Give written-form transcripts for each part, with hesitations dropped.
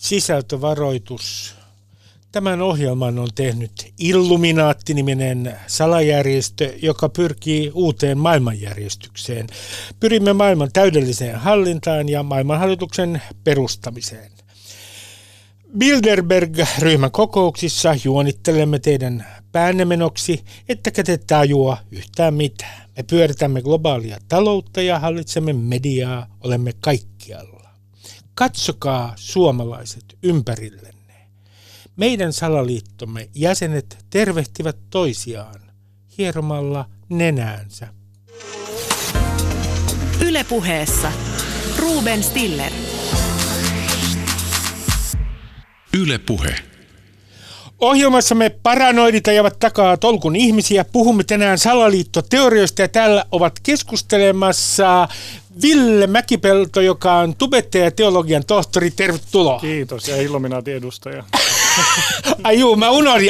Sisältövaroitus. Tämän ohjelman on tehnyt Illuminaatti-niminen salajärjestö, joka pyrkii uuteen maailmanjärjestykseen. Pyrimme maailman täydelliseen hallintaan ja maailmanhallituksen perustamiseen. Bilderberg-ryhmän kokouksissa juonittelemme teidän päänne menoksi, ettekä te tajua yhtään mitään. Me pyöritämme globaalia taloutta ja hallitsemme mediaa, olemme kaikkialla. Katsokaa suomalaiset ympärillenne. Meidän salaliittomme jäsenet tervehtivät toisiaan hieromalla nenäänsä. Yle Puheessa Ruben Stiller. Yle Puhe. Ohjelmassa me paranoidit ajavat takaa tolkun ihmisiä. Puhumme tänään salaliittoteorioista ja täällä ovat keskustelemassa Ville Mäkipelto, joka on tubettaja ja teologian tohtori. Tervetuloa. Kiitos ja Illuminaatin edustaja. Ai juu, mä unohdin.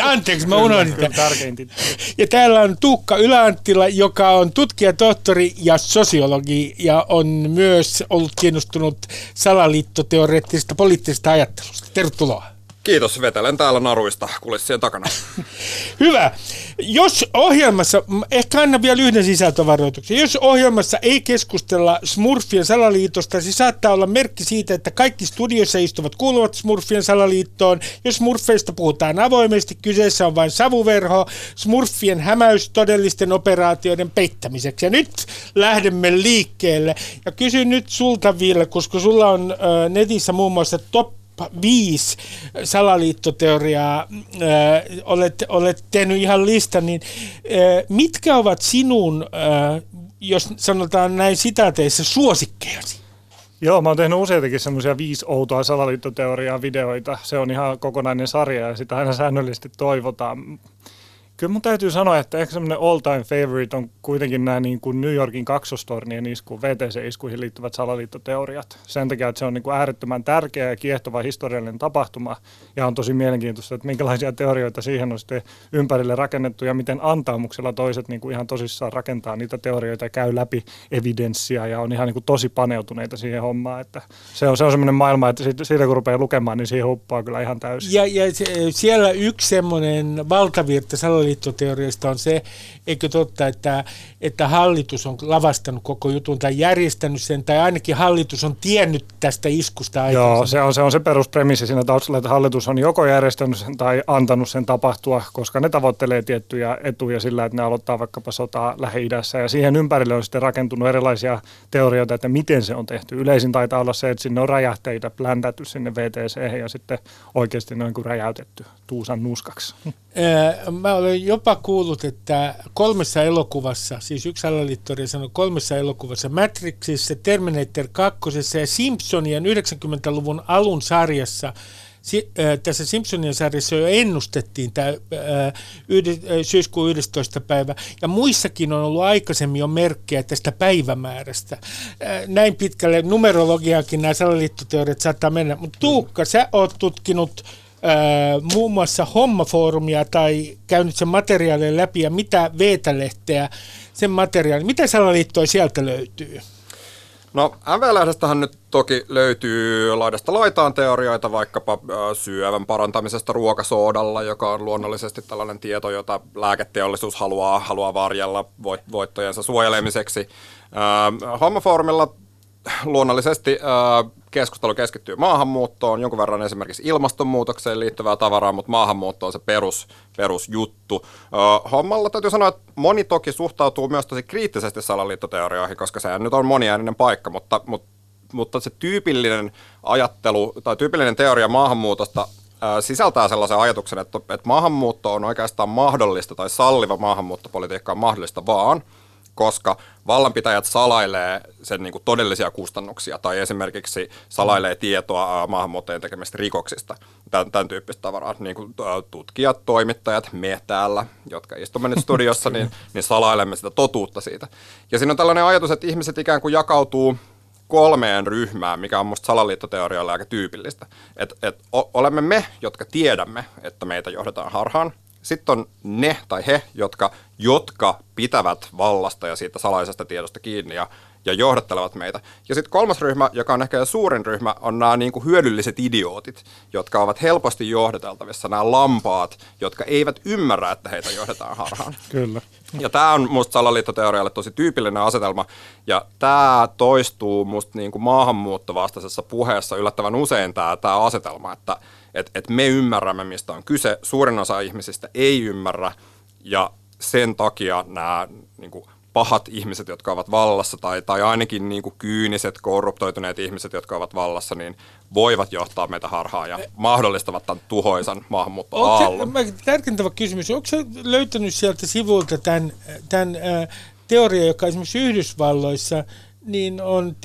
Ja täällä on Tuukka Ylä-Anttila, joka on tutkija, tohtori ja sosiologi ja on myös ollut kiinnostunut salaliittoteoreettisesta poliittisesta ajattelusta. Tervetuloa. Kiitos, vetelen täällä naruista kulissien takana. Hyvä. Jos ohjelmassa, ehkä annan vielä yhden sisältövaroituksen, jos ohjelmassa ei keskustella Smurfien salaliitosta, se saattaa olla merkki siitä, että kaikki studiossa istuvat kuuluvat Smurfien salaliittoon. Jos Smurfeista puhutaan avoimesti, kyseessä on vain savuverho, Smurfien hämäys todellisten operaatioiden peittämiseksi. Ja nyt lähdemme liikkeelle. Ja kysyn nyt sulta, Ville, koska sulla on netissä muun muassa top 5 salaliittoteoriaa, olet tehnyt ihan listan, niin mitkä ovat sinun, jos sanotaan näin sitaateissa, suosikkejasi? Joo, mä oon tehnyt useitakin semmoisia 5 outoa salaliittoteoriaa videoita. Se on ihan kokonainen sarja ja sitä aina säännöllisesti toivotaan. Kyllä mun täytyy sanoa, että ehkä semmoinen all-time favorite on kuitenkin nämä niin kuin New Yorkin kaksostornien iskuun, VTC-iskuihin liittyvät salaliittoteoriat. Sen takia, että se on niin kuin äärettömän tärkeä ja kiehtova historiallinen tapahtuma. Ja on tosi mielenkiintoista, että minkälaisia teorioita siihen on sitten ympärille rakennettu ja miten antaumuksella toiset niin kuin ihan tosissaan rakentaa niitä teorioita ja käy läpi evidenssiä ja on ihan niin kuin tosi paneutuneita siihen hommaan. Että se on semmoinen maailma, että siitä kun rupeaa lukemaan, niin siihen huppaa kyllä ihan täysin. Ja siellä yksi semmoinen valtavirta salaliittoteoriasta on se, eikö totta, että hallitus on lavastanut koko jutun tai järjestänyt sen, tai ainakin hallitus on tiennyt tästä iskusta aikaan. Joo, se on se peruspremissi siinä taustalla, että hallitus on joko järjestänyt sen tai antanut sen tapahtua, koska ne tavoittelee tiettyjä etuja sillä, että ne aloittaa vaikkapa sotaa Lähi-idässä, ja siihen ympärille on sitten rakentunut erilaisia teorioita, että miten se on tehty. Yleisin taitaa olla se, että sinne on räjähteitä pläntätty sinne VTC:hen ja sitten oikeasti ne on räjäytetty tuusan nuskaksi. Mä olen jopa kuullut, että 3 elokuvassa, siis yksi salaliittoteoria sanoi 3 elokuvassa, Matrixissa, Terminator 2 ja Simpsonien 90-luvun alun sarjassa, tässä Simpsonien sarjassa jo ennustettiin tämä syyskuun 11. päivä, ja muissakin on ollut aikaisemmin jo merkkejä tästä päivämäärästä. Näin pitkälle numerologiaankin nämä salaliittoteoriat saattaa mennä, mutta Tuukka, sä oot tutkinut muun muassa Hommafoorumia tai käynyt sen materiaalin läpi ja mitä V-lehteä sen materiaali, mitä salaliittoja sieltä löytyy? No MV-lehdestähän nyt toki löytyy laidasta laitaan teorioita vaikkapa syövän parantamisesta ruokasoodalla, joka on luonnollisesti tällainen tieto, jota lääketeollisuus haluaa varjella voittojensa suojelemiseksi. Hommafoorumilla luonnollisesti keskustelu keskittyy maahanmuuttoon, jonkun verran esimerkiksi ilmastonmuutokseen liittyvää tavaraa, mutta maahanmuutto on se perusjuttu. Hommalla täytyy sanoa, että moni toki suhtautuu myös tosi kriittisesti salaliittoteorioihin, koska sehän nyt on moniääninen paikka, mutta se tyypillinen ajattelu tai tyypillinen teoria maahanmuutosta sisältää sellaisen ajatuksen, että maahanmuutto on oikeastaan mahdollista tai salliva maahanmuuttopolitiikka on mahdollista vaan, koska vallanpitäjät salailee sen niin kuin todellisia kustannuksia tai esimerkiksi salailee tietoa maahanmuuttajien tekemistä rikoksista. Tämän tyyppistä tavaraa. Niin kuin tutkijat, toimittajat, me täällä, jotka istumme nyt studiossa, niin salailemme sitä totuutta siitä. Ja siinä on tällainen ajatus, että ihmiset ikään kuin jakautuu 3 ryhmään, mikä on musta salaliittoteorialla aika tyypillistä. Olemme me, jotka tiedämme, että meitä johdetaan harhaan. Sitten on ne tai he, jotka pitävät vallasta ja siitä salaisesta tiedosta kiinni ja ja johdattelevat meitä. Ja sitten kolmas ryhmä, joka on ehkä jo suurin ryhmä, on nämä niinku hyödylliset idiootit, jotka ovat helposti johdateltavissa, nämä lampaat, jotka eivät ymmärrä, että heitä johdetaan harhaan. Kyllä. Ja tämä on musta salaliittoteorialle tosi tyypillinen asetelma, ja tämä toistuu musta niinku maahanmuuttovastaisessa puheessa yllättävän usein tämä asetelma, että me ymmärrämme, mistä on kyse, suurin osa ihmisistä ei ymmärrä, ja sen takia nämä niinku pahat ihmiset, jotka ovat vallassa, tai ainakin niin kuin kyyniset, korruptoituneet ihmiset, jotka ovat vallassa, niin voivat johtaa meitä harhaan ja mahdollistavat tämän tuhoisan maahanmuuttoaallon. Tärkeintävä kysymys, onko sinä löytänyt sieltä sivulta tämän teorian, joka esimerkiksi Yhdysvalloissa niin on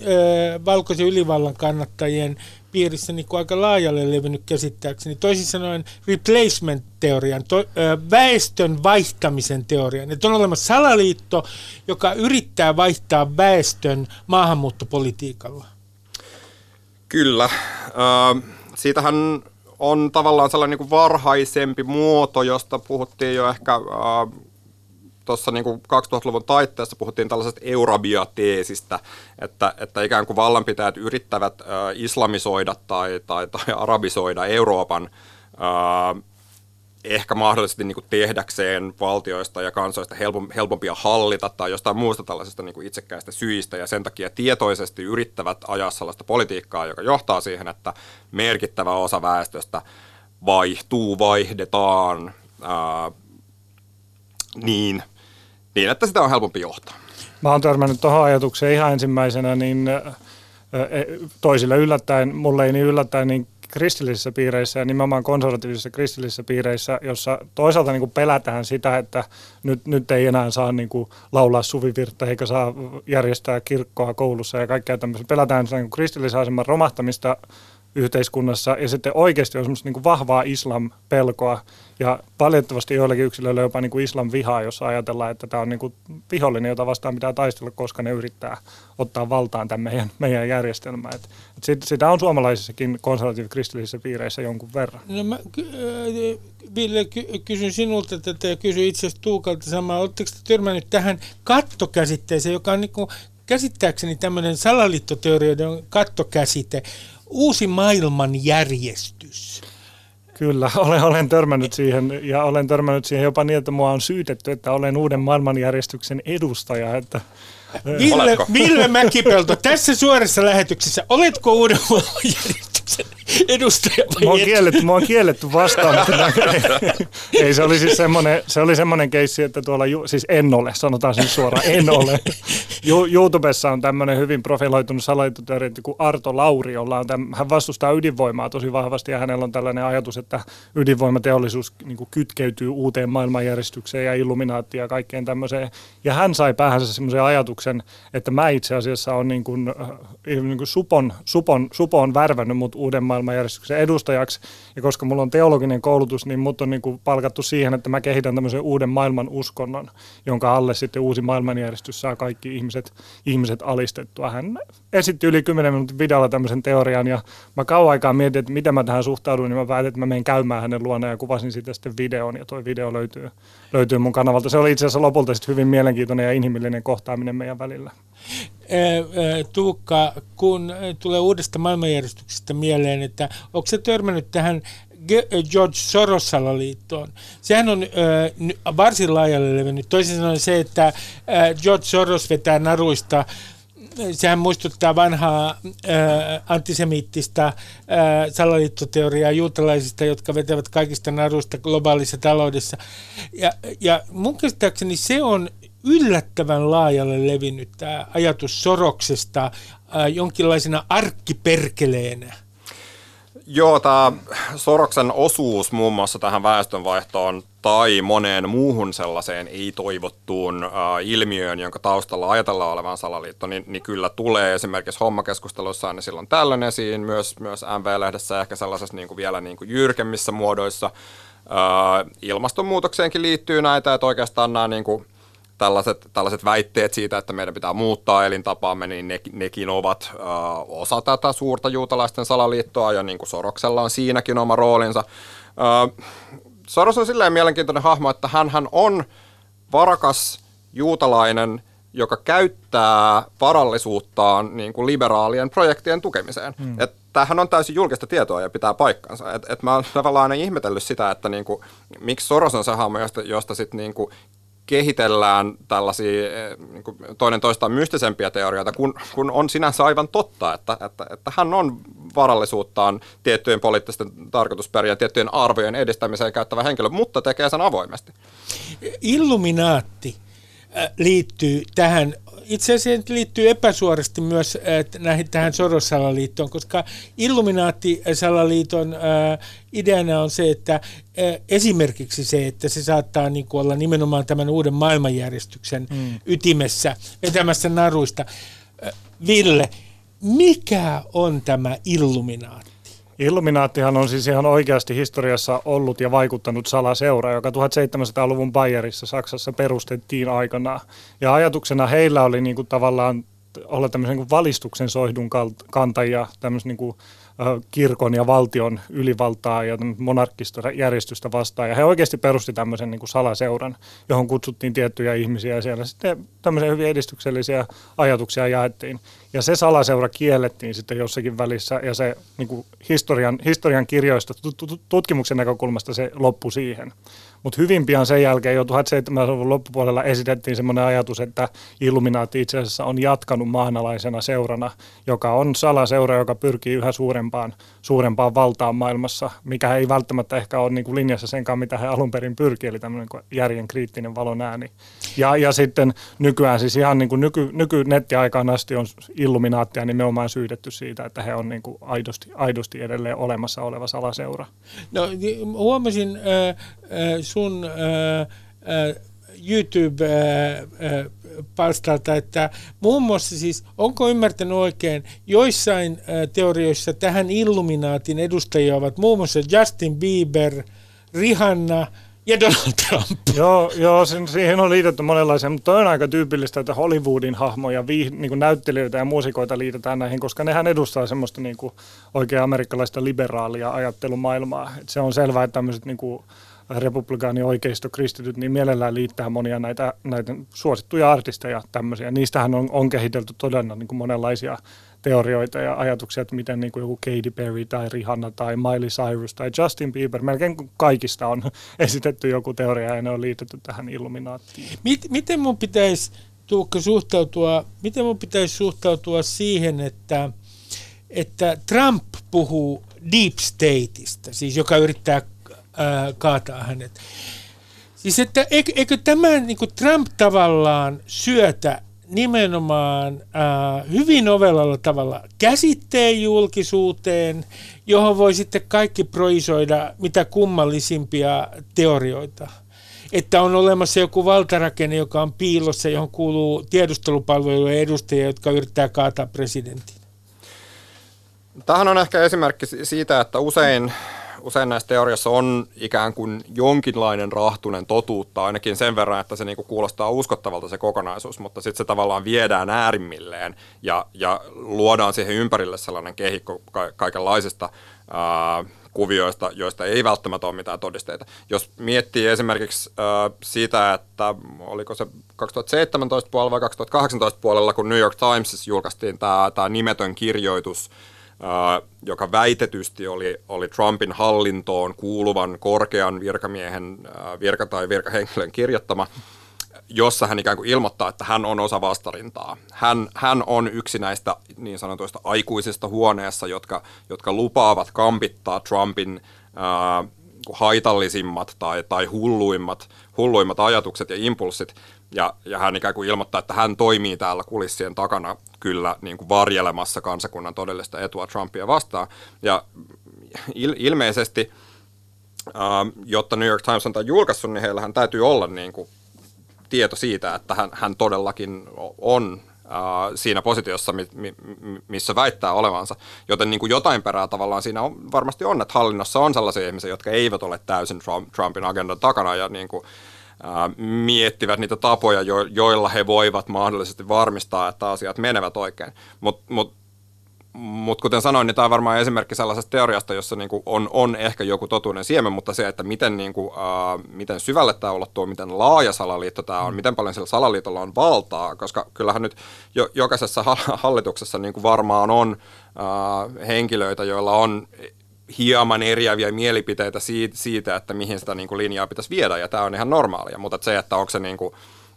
valkoisen ylivallan kannattajien piirissä niin kuin aika laajalle levinnyt käsittääkseni. Toisin sanoen replacement-teorian, väestön vaihtamisen teorian. Että on olemassa salaliitto, joka yrittää vaihtaa väestön maahanmuuttopolitiikalla. Kyllä. Siitähän on tavallaan sellainen niin kuin varhaisempi muoto, josta puhuttiin jo ehkä tuossa niin kuin 2000-luvun taitteessa puhuttiin tällaisesta eurabia-teesistä, että ikään kuin vallanpitäjät yrittävät islamisoida tai arabisoida Euroopan ehkä mahdollisesti niin kuin tehdäkseen valtioista ja kansoista helpompia hallita tai jostain muusta tällaisesta niin kuin itsekkäistä syistä, ja sen takia tietoisesti yrittävät ajaa sellaista politiikkaa, joka johtaa siihen, että merkittävä osa väestöstä vaihdetaan niin, että sitä on helpompi johtaa. Mä oon törmännyt tuohon ajatukseen ihan ensimmäisenä, niin toisille yllättäen, mulle ei niin yllättäen, niin kristillisissä piireissä ja nimenomaan konservatiivisissa kristillisissä piireissä, jossa toisaalta niin kuin pelätään sitä, että nyt ei enää saa niin kuin laulaa suvivirttä eikä saa järjestää kirkkoa koulussa ja kaikkea tämmöistä. Pelätään niin kuin kristillisen aseman romahtamista yhteiskunnassa, ja sitten oikeasti on semmoista niin kuin vahvaa islam-pelkoa ja valitettavasti joillekin yksilöille jopa niin kuin islam-vihaa, jos ajatellaan, että tämä on niin kuin vihollinen, jota vastaan pitää taistella, koska ne yrittää ottaa valtaan tämän meidän järjestelmää. Sitä on suomalaisissakin konservatiivikristillisissä piireissä jonkun verran. No mä, Ville, kysyn sinulta tätä ja kysyn itse asiassa Tuukalta samaa. Oletteko te törmännyt tähän kattokäsitteeseen, joka on niin kuin käsittääkseni tämmöinen salaliittoteorioiden kattokäsite? Uusi maailmanjärjestys. Kyllä, olen törmännyt siihen, ja olen törmännyt siihen jopa niin, että mua on syytetty, että olen uuden maailmanjärjestyksen edustaja. Että Ville Mäkipelto, tässä suorassa lähetyksessä, oletko uuden maailmanjärjestyksen edustaja? Mua on kielletty vastaan. Ei, se oli siis semmoinen keissi, että tuolla, siis en ole, sanotaan siis suoraan, en ole. YouTubessa on tämmöinen hyvin profiloitunut salaliittoteoreetti kuin Arto Lauri, jolla on hän vastustaa ydinvoimaa tosi vahvasti, ja hänellä on tällainen ajatus, että ydinvoimateollisuus niin kuin kytkeytyy uuteen maailmanjärjestykseen ja Illuminaattiin ja kaikkeen tämmöiseen. Ja hän sai päähänsä semmoisen ajatuksen, että mä itse asiassa olen niin kuin Supo on värvännyt mut uuden maailmanjärjestyksen edustajaksi, ja koska mulla on teologinen koulutus, niin mut on niin kuin palkattu siihen, että mä kehitän tämmöisen uuden maailman uskonnon, jonka alle sitten uusi maailmanjärjestys saa kaikki ihmiset alistettua. Hän esitti yli 10 minuutin videolla tämmöisen teorian, ja mä kauan aikaa mietin, että mitä mä tähän suhtauduin, niin mä päätin, että mä menen käymään hänen luonaan ja kuvasin siitä sitten videon, ja toi video löytyy mun kanavalta. Se oli itse asiassa lopulta sitten hyvin mielenkiintoinen ja inhimillinen kohtaaminen meidän välillä. Tuukka, kun tulee uudesta maailmanjärjestyksestä mieleen, että onko se törmännyt tähän George Soros-salaliittoon? Sehän on varsin laajalle levinnyt. Toisin sanoen se, että George Soros vetää naruista, sehän muistuttaa vanhaa antisemiittistä salaliittoteoriaa juutalaisista, jotka vetävät kaikista naruista globaalissa taloudessa. Ja mun käsittääkseni se on yllättävän laajalle levinnyt tämä ajatus Soroksesta jonkinlaisena arkkiperkeleenä. Joo, tämä Soroksen osuus muun muassa tähän väestönvaihtoon tai moneen muuhun sellaiseen ei-toivottuun ilmiöön, jonka taustalla ajatellaan olevan salaliitto, niin kyllä tulee esimerkiksi hommakeskusteluissa aina silloin tällöin esiin, myös MV-lehdessä ehkä sellaisessa niin kuin vielä niin kuin jyrkemmissä muodoissa. Ilmastonmuutokseenkin liittyy näitä, että oikeastaan nämä niin kuin tällaiset väitteet siitä, että meidän pitää muuttaa elintapaamme, niin nekin ovat osa tätä suurta juutalaisten salaliittoa, ja niin kuin Soroksella on siinäkin oma roolinsa. Soros on silleen mielenkiintoinen hahmo, että hänhän on varakas juutalainen, joka käyttää varallisuuttaan niin kuin liberaalien projektien tukemiseen. Mm. Tämähän on täysin julkista tietoa ja pitää paikkansa. Et mä oon tavallaan aina ihmetellyt sitä, että niin kuin, miksi Soros on se hahmo, josta sitten niin kuin kehitellään tällaisia niin kuin toinen toistaan mystisempiä teorioita, kun on sinänsä aivan totta, että hän on varallisuuttaan tiettyjen poliittisten tarkoitusperien, tiettyjen arvojen edistämiseen käyttävä henkilö, mutta tekee sen avoimesti. Illuminaatti liittyy tähän. Itse asiassa liittyy epäsuorasti myös tähän Soros-salaliittoon, koska Illuminaatti-salaliiton ideana on se, että esimerkiksi se, että se saattaa niin kuin olla nimenomaan tämän uuden maailmanjärjestyksen ytimessä, vetämässä naruista. Ville, mikä on tämä Illuminaatti? Illuminaattihan on siis ihan oikeasti historiassa ollut ja vaikuttanut salaseura, joka 1700-luvun Bayerissa Saksassa perustettiin aikanaan. Ja ajatuksena heillä oli niin kuin tavallaan olla tämmöisen niin kuin valistuksen soihdun kantajia, tämmöisen niin kuin kirkon ja valtion ylivaltaa ja monarkkista järjestystä vastaan. Ja he oikeasti perusti tämmöisen niin kuin salaseuran, johon kutsuttiin tiettyjä ihmisiä ja siellä sitten tämmöisiä hyvin edistyksellisiä ajatuksia jaettiin. Ja se salaseura kiellettiin sitten jossakin välissä ja se niin kuin historian kirjoista tutkimuksen näkökulmasta se loppui siihen. Mutta hyvin pian sen jälkeen jo 1700-luvun loppupuolella esitettiin semmoinen ajatus, että Illuminaatti itse asiassa on jatkanut maanalaisena seurana, joka on salaseura, joka pyrkii yhä suurempaan valtaan maailmassa, mikä ei välttämättä ehkä ole niin kuin linjassa senkaan, mitä he alun perin pyrkii, eli tämmöinen järjen kriittinen valon ääni. Ja sitten nykyään siis ihan niin kuin nettiaikaan asti on Illuminaattia nimenomaan syytetty siitä, että he on niin kuin aidosti edelleen olemassa oleva salaseura. No huomasin sun YouTube-palstalta, että muun muassa siis, onko ymmärtänyt oikein, joissain teorioissa tähän Illuminaatin edustajia ovat muun muassa Justin Bieber, Rihanna ja Donald Trump. Joo, siihen on liitetty monenlaisia, mutta on aika tyypillistä, että Hollywoodin hahmoja, niin kuin näyttelijöitä ja muusikoita liitetään näihin, koska nehän edustaa semmoista niin kuin oikea amerikkalaista liberaalia ajattelumaailmaa. Et se on selvää, että tämmöiset niin kuin republikaani-oikeisto-kristityt, niin mielellään liittää monia näitä suosittuja artisteja tämmöisiä. Niistähän on kehitelty todella niin kuin monenlaisia teorioita ja ajatuksia, että miten niin kuin joku Katy Perry tai Rihanna tai Miley Cyrus tai Justin Bieber, melkein kaikista on esitetty joku teoria ja ne on liitetty tähän Illuminaattiin. Miten mun pitäisi, Tuukka, suhtautua siihen, että Trump puhuu deep stateista, siis joka yrittää kaataa hänet. Siis että eikö tämä niin kuin Trump tavallaan syötä nimenomaan hyvin ovelalla tavalla käsitteen julkisuuteen, johon voi sitten kaikki projisoida mitä kummallisimpia teorioita. Että on olemassa joku valtarakenne, joka on piilossa, johon kuuluu tiedustelupalvelujen edustajia, jotka yrittää kaataa presidentin. Tämähän on ehkä esimerkki siitä, että usein näissä teorioissa on ikään kuin jonkinlainen rahtunen totuutta, ainakin sen verran, että se niinku kuulostaa uskottavalta se kokonaisuus, mutta sitten se tavallaan viedään äärimmilleen ja luodaan siihen ympärille sellainen kehikko kaikenlaisista kuvioista, joista ei välttämättä ole mitään todisteita. Jos miettii esimerkiksi sitä, että oliko se 2017 puolella vai 2018 puolella, kun New York Timesissa julkaistiin tämä nimetön kirjoitus, joka väitetysti oli Trumpin hallintoon kuuluvan korkean virkamiehen virka- tai virkahenkilön kirjoittama, jossa hän ikään kuin ilmoittaa, että hän on osa vastarintaa. Hän on yksi näistä niin sanotuista aikuisista huoneessa, jotka lupaavat kampittaa Trumpin haitallisimmat tai hulluimmat ajatukset ja impulssit. Ja hän ikään kuin ilmoittaa, että hän toimii täällä kulissien takana kyllä niin kuin varjelemassa kansakunnan todellista etua Trumpia vastaan. Ja ilmeisesti, jotta New York Times on tämän julkaissut, niin heillähän täytyy olla niin kuin tieto siitä, että hän todellakin on siinä positiossa, missä väittää olevansa. Joten niin kuin jotain perää tavallaan siinä on, varmasti on, että hallinnossa on sellaisia ihmisiä, jotka eivät ole täysin Trumpin agendan takana ja niin kuin miettivät niitä tapoja, joilla he voivat mahdollisesti varmistaa, että asiat menevät oikein. Mutta Mutta kuten sanoin, niin tämä on varmaan esimerkki sellaisesta teoriasta, jossa niinku on ehkä joku totuuden siemen, mutta se, että miten, niinku, miten syvälle tämä ulottuu, miten laaja salaliitto tämä on, miten paljon sillä salaliitolla on valtaa, koska kyllähän nyt jokaisessa hallituksessa niinku varmaan on henkilöitä, joilla on hieman eriäviä mielipiteitä siitä, että mihin sitä niinku linjaa pitäisi viedä, ja tämä on ihan normaalia, mutta se, että onko se niinku,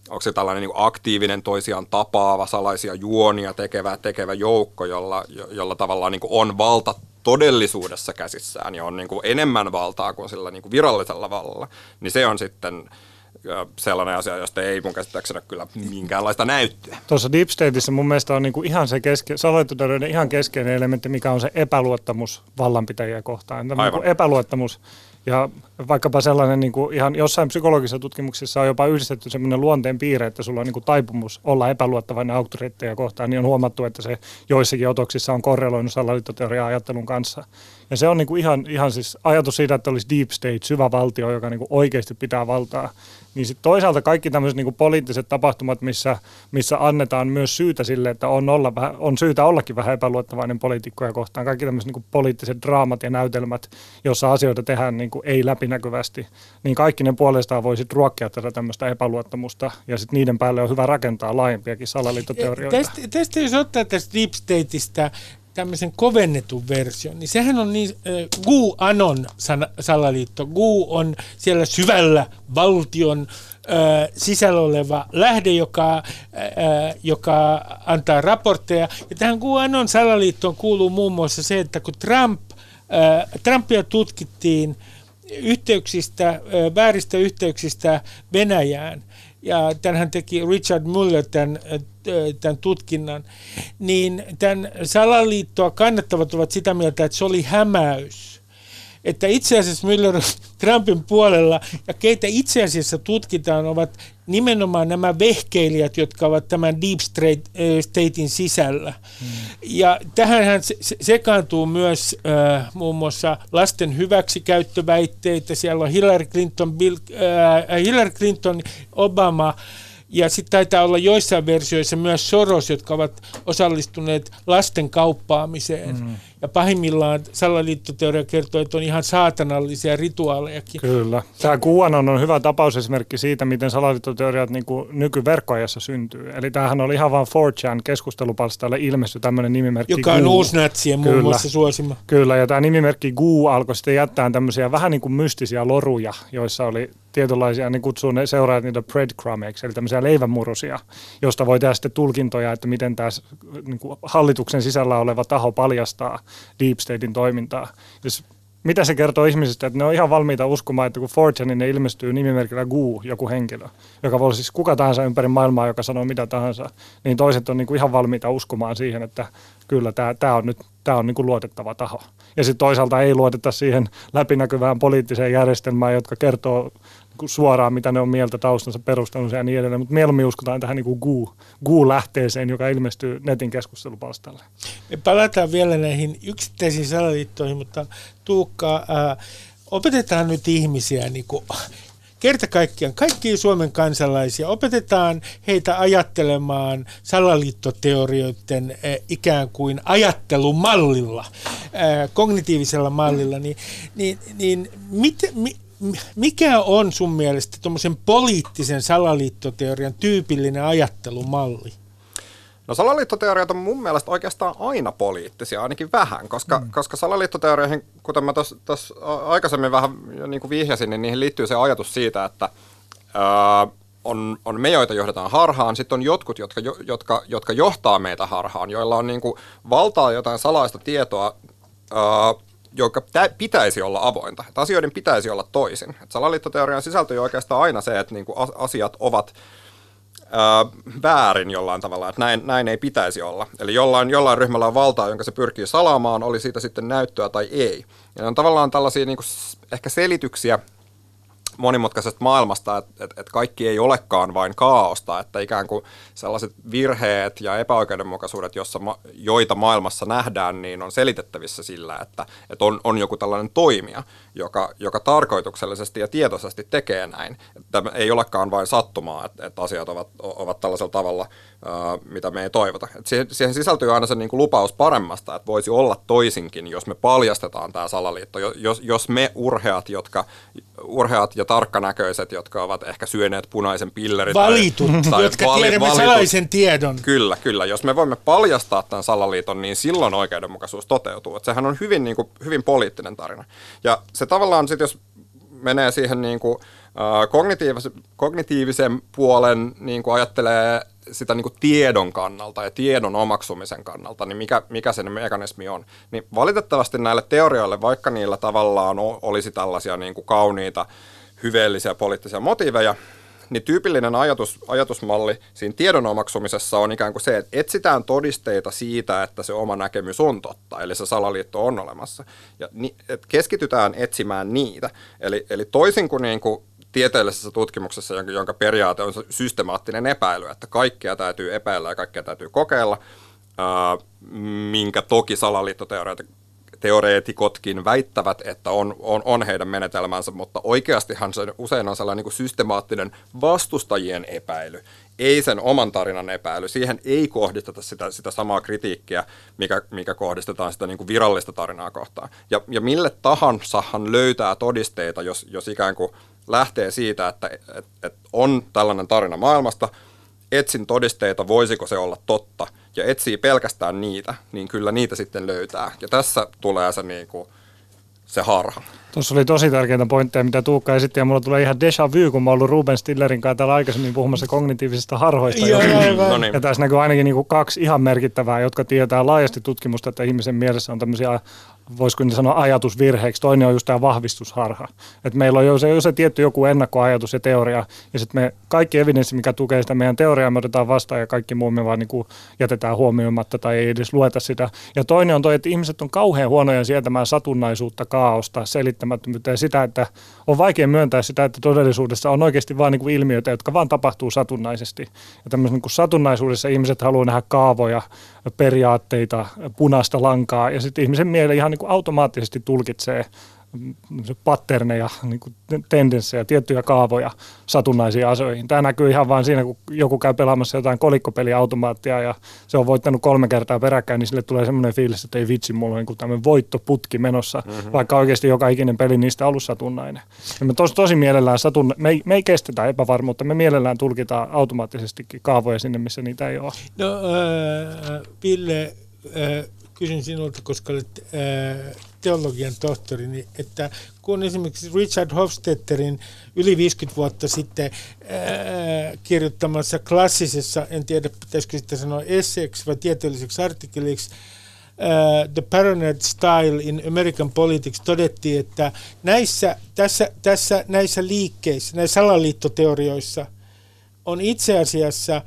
onko se tällainen niin kuin aktiivinen, toisiaan tapaava, salaisia juonia tekevä joukko, jolla tavallaan niin kuin on valta todellisuudessa käsissään ja on niin kuin enemmän valtaa kuin sillä niin kuin virallisella vallalla, niin se on sitten sellainen asia, josta ei mun käsittääkseni kyllä minkäänlaista näyttöä. Tuossa Deep Stateissa mun mielestä on niin kuin ihan se salaliittoteorioiden ihan keskeinen elementti, mikä on se epäluottamus vallanpitäjiä kohtaan. Tämä niin epäluottamus. Ja vaikkapa sellainen, niin kuin ihan jossain psykologisessa tutkimuksessa on jopa yhdistetty sellainen luonteen piirre, että sulla on niin kuin taipumus olla epäluottavainen auktoriteetteja kohtaan, niin on huomattu, että se joissakin otoksissa on korreloinut salaliittoteoria-ajattelun kanssa. Ja se on niin kuin ihan siis ajatus siitä, että olisi deep state, syvä valtio, joka niin kuin oikeasti pitää valtaa. Niin sitten toisaalta kaikki tämmöiset niin kuin poliittiset tapahtumat, missä annetaan myös syytä sille, että on syytä ollakin vähän epäluottavainen poliitikkoja kohtaan. Kaikki tämmöiset niin kuin poliittiset draamat ja näytelmät, joissa asioita tehdään niin kuin ei läpinäkyvästi, niin kaikki ne puolestaan voisit ruokkia tätä tämmöistä epäluottamusta, ja sitten niiden päälle on hyvä rakentaa laajempiakin salaliittoteorioita. Tästä jos ottaa tästä Deep Stateista tämmöisen kovennetun version, niin sehän on niin, QAnon salaliitto. Q on siellä syvällä valtion sisällä oleva lähde, joka antaa raportteja, ja tähän QAnon salaliittoon kuuluu muun muassa se, että kun Trumpia tutkittiin vääristä yhteyksistä Venäjään, ja tämähän teki Richard Mueller tämän tutkinnan, niin tämän salaliittoa kannattavat ovat sitä mieltä, että se oli hämäys. Että itse asiassa Mueller on Trumpin puolella, ja keitä itse asiassa tutkitaan, ovat nimenomaan nämä vehkeilijät, jotka ovat tämän Deep Statein sisällä. Ja tähänhän sekaantuu myös muun muassa lasten hyväksikäyttöväitteitä. Siellä on Hillary Clinton, Obama, ja sitten taitaa olla joissain versioissa myös Soros, jotka ovat osallistuneet lasten kauppaamiseen. Mm-hmm. Ja pahimmillaan salaliittoteoria kertoo, että on ihan saatanallisia rituaalejakin. Kyllä. Tämä QAnon on hyvä tapausesimerkki siitä, miten salaliittoteoriat niin kuin nykyverkkoajassa syntyy. Eli tämähän oli ihan vaan 4chan keskustelupalstalle ilmestyi tämmöinen nimimerkki Q. Joka on uusnatsien muun muassa suosima. Kyllä, ja tämä nimimerkki Q alkoi sitten jättää tämmöisiä vähän niin kuin mystisiä loruja, joissa oli tietynlaisia, niin kutsuu ne seuraajat niitä breadcrumbiksi, eli tämmöisiä leivänmurusia, josta voi tehdä sitten tulkintoja, että miten tämä niin kuin hallituksen sisällä oleva taho paljastaa Deep Statein toimintaa. Jos, mitä se kertoo ihmisistä, että ne on ihan valmiita uskomaan, että kun 4chanille ne ilmestyy nimimerkillä Guu, joku henkilö, joka voi siis kuka tahansa ympäri maailmaa, joka sanoo mitä tahansa, niin toiset on niin kuin ihan valmiita uskomaan siihen, että kyllä tämä on niin kuin luotettava taho. Ja sitten toisaalta ei luoteta siihen läpinäkyvään poliittiseen järjestelmään, jotka kertoo suoraan, mitä ne on mieltä taustansa perustanut ja niin edelleen, mutta mieluummin uskotaan tähän niin Guu-lähteeseen, joka ilmestyy netin keskustelupalstalle. Me palataan vielä näihin yksittäisiin salaliittoihin, mutta Tuukka, opetetaan nyt ihmisiä niin kuin kerta kaikkiaan, kaikkia Suomen kansalaisia, opetetaan heitä ajattelemaan salaliittoteorioiden ikään kuin ajattelumallilla, kognitiivisella mallilla, niin mikä on sun mielestä tuommoisen poliittisen salaliittoteorian tyypillinen ajattelumalli? No salaliittoteoriat on mun mielestä oikeastaan aina poliittisia, ainakin vähän, koska salaliittoteorioihin, kuten mä tuossa aikaisemmin vähän niin kuin vihjasin, niin niihin liittyy se ajatus siitä, että on me, joita johdetaan harhaan, sitten on jotkut, jotka johtaa meitä harhaan, joilla on niin kuin valtaa jotain salaista tietoa, joka pitäisi olla avointa, että asioiden pitäisi olla toisin. Et salaliittoteorian sisältö on oikeastaan aina se, että niinku asiat ovat väärin jollain tavalla, että näin ei pitäisi olla. Eli jollain ryhmällä on valtaa, jonka se pyrkii salaamaan, oli siitä sitten näyttöä tai ei. Ja ne on tavallaan tällaisia niinku ehkä selityksiä monimutkaisesta maailmasta, että kaikki ei olekaan vain kaaosta, että ikään kuin sellaiset virheet ja epäoikeudenmukaisuudet, joita maailmassa nähdään, niin on selitettävissä sillä, että on joku tällainen toimija, joka tarkoituksellisesti ja tietoisesti tekee näin. Että ei olekaan vain sattumaa, että asiat ovat tällaisella tavalla, mitä me ei toivota. Että siihen sisältyy aina se niin kuin lupaus paremmasta, että voisi olla toisinkin, jos me paljastetaan tämä salaliitto, jos me urheat ja tarkkanäköiset, jotka ovat ehkä syöneet punaisen pillerin. Valitut, tai jotka tiedämme salaisen tiedon. Kyllä. Jos me voimme paljastaa tämän salaliiton, niin silloin oikeudenmukaisuus toteutuu. Että sehän on hyvin, niin kuin, hyvin poliittinen tarina. Ja se tavallaan sitten, jos menee siihen niin kuin, kognitiivisen puolen, niin kuin ajattelee sitä niin kuin tiedon kannalta ja tiedon omaksumisen kannalta, niin mikä sen mekanismi on. Niin valitettavasti näille teorioille, vaikka niillä tavallaan olisi tällaisia niin kuin kauniita, hyveellisiä poliittisia motiiveja, niin tyypillinen ajatusmalli siinä tiedon omaksumisessa on ikään kuin se, että etsitään todisteita siitä, että se oma näkemys on totta, eli se salaliitto on olemassa. Ja keskitytään etsimään niitä. Eli toisin kuin niinku tieteellisessä tutkimuksessa, jonka periaate on systemaattinen epäily, että kaikkea täytyy epäillä ja kaikkea täytyy kokeilla, minkä toki salaliittoteoreetikotkin väittävät, että on heidän menetelmänsä, mutta oikeastihan se usein on sellainen niin kuin systemaattinen vastustajien epäily, ei sen oman tarinan epäily. Siihen ei kohdisteta sitä samaa kritiikkiä, mikä kohdistetaan sitä niin kuin virallista tarinaa kohtaan. Ja mille tahansahan löytää todisteita, jos ikään kuin lähtee siitä, että on tällainen tarina maailmasta, etsin todisteita, voisiko se olla totta, ja etsii pelkästään niitä, niin kyllä niitä sitten löytää. Ja tässä tulee se, niin kuin, se harha. Tuossa oli tosi tärkeitä pointteja, mitä Tuukka esitti, ja mulla tulee ihan déjà vu, kun mä oon ollut Ruben Stillerin kanssa täällä aikaisemmin puhumassa kognitiivisista harhoista. Joo. Ja tässä näkyy ainakin niin kuin kaksi ihan merkittävää, jotka tietää laajasti tutkimusta, että ihmisen mielessä on tämmöisiä, voisiko ne sanoa ajatusvirheeksi. Toinen on just tämä vahvistusharha. Että meillä on jo se tietty joku ennakkoajatus ja teoria, ja sitten me kaikki evidenssi, mikä tukee sitä meidän teoriaa, me otetaan vastaan, ja kaikki muu me vaan niin kuin jätetään huomioimatta tai ei edes lueta sitä. Ja toinen on toi, että ihmiset on kauhean huonoja sietämään satunnaisuutta, kaaosta, selittämättömyyttä ja sitä, että on vaikea myöntää sitä, että todellisuudessa on oikeasti vaan niin kuin ilmiöitä, jotka vaan tapahtuu satunnaisesti. Ja tämmöisessä niin kuin satunnaisuudessa ihmiset haluaa nähdä kaavoja, periaatteita, punaista lankaa, ja sitten ihmisen mieli ihan niin kuin automaattisesti tulkitsee patterneja, niin kuin tendenssejä, tiettyjä kaavoja satunnaisiin asioihin. Tämä näkyy ihan vaan siinä, kun joku käy pelaamassa jotain kolikkopeliautomaattia ja se on voittanut 3 kertaa peräkkäin, niin sille tulee semmoinen fiilis, että ei vitsi, mulla on niin tämmöinen voittoputki menossa, vaikka oikeasti joka ikinen peli niistä on ollut satunnainen. Ja me tosi mielellään me ei kestetä epävarmuutta, me mielellään tulkitaan automaattisestikin kaavoja sinne, missä niitä ei ole. No Ville, kysyn sinulta, koska olet teologian tohtori, niin että kun esimerkiksi Richard Hofstadterin yli 50 vuotta sitten kirjoittamassa klassisessa, en tiedä pitäisikö sitä sanoa esseeksi vai tieteelliseksi artikkeliksi, The Paranoid Style in American Politics, todettiin, että näissä liikkeissä, näissä salaliittoteorioissa on itse asiassa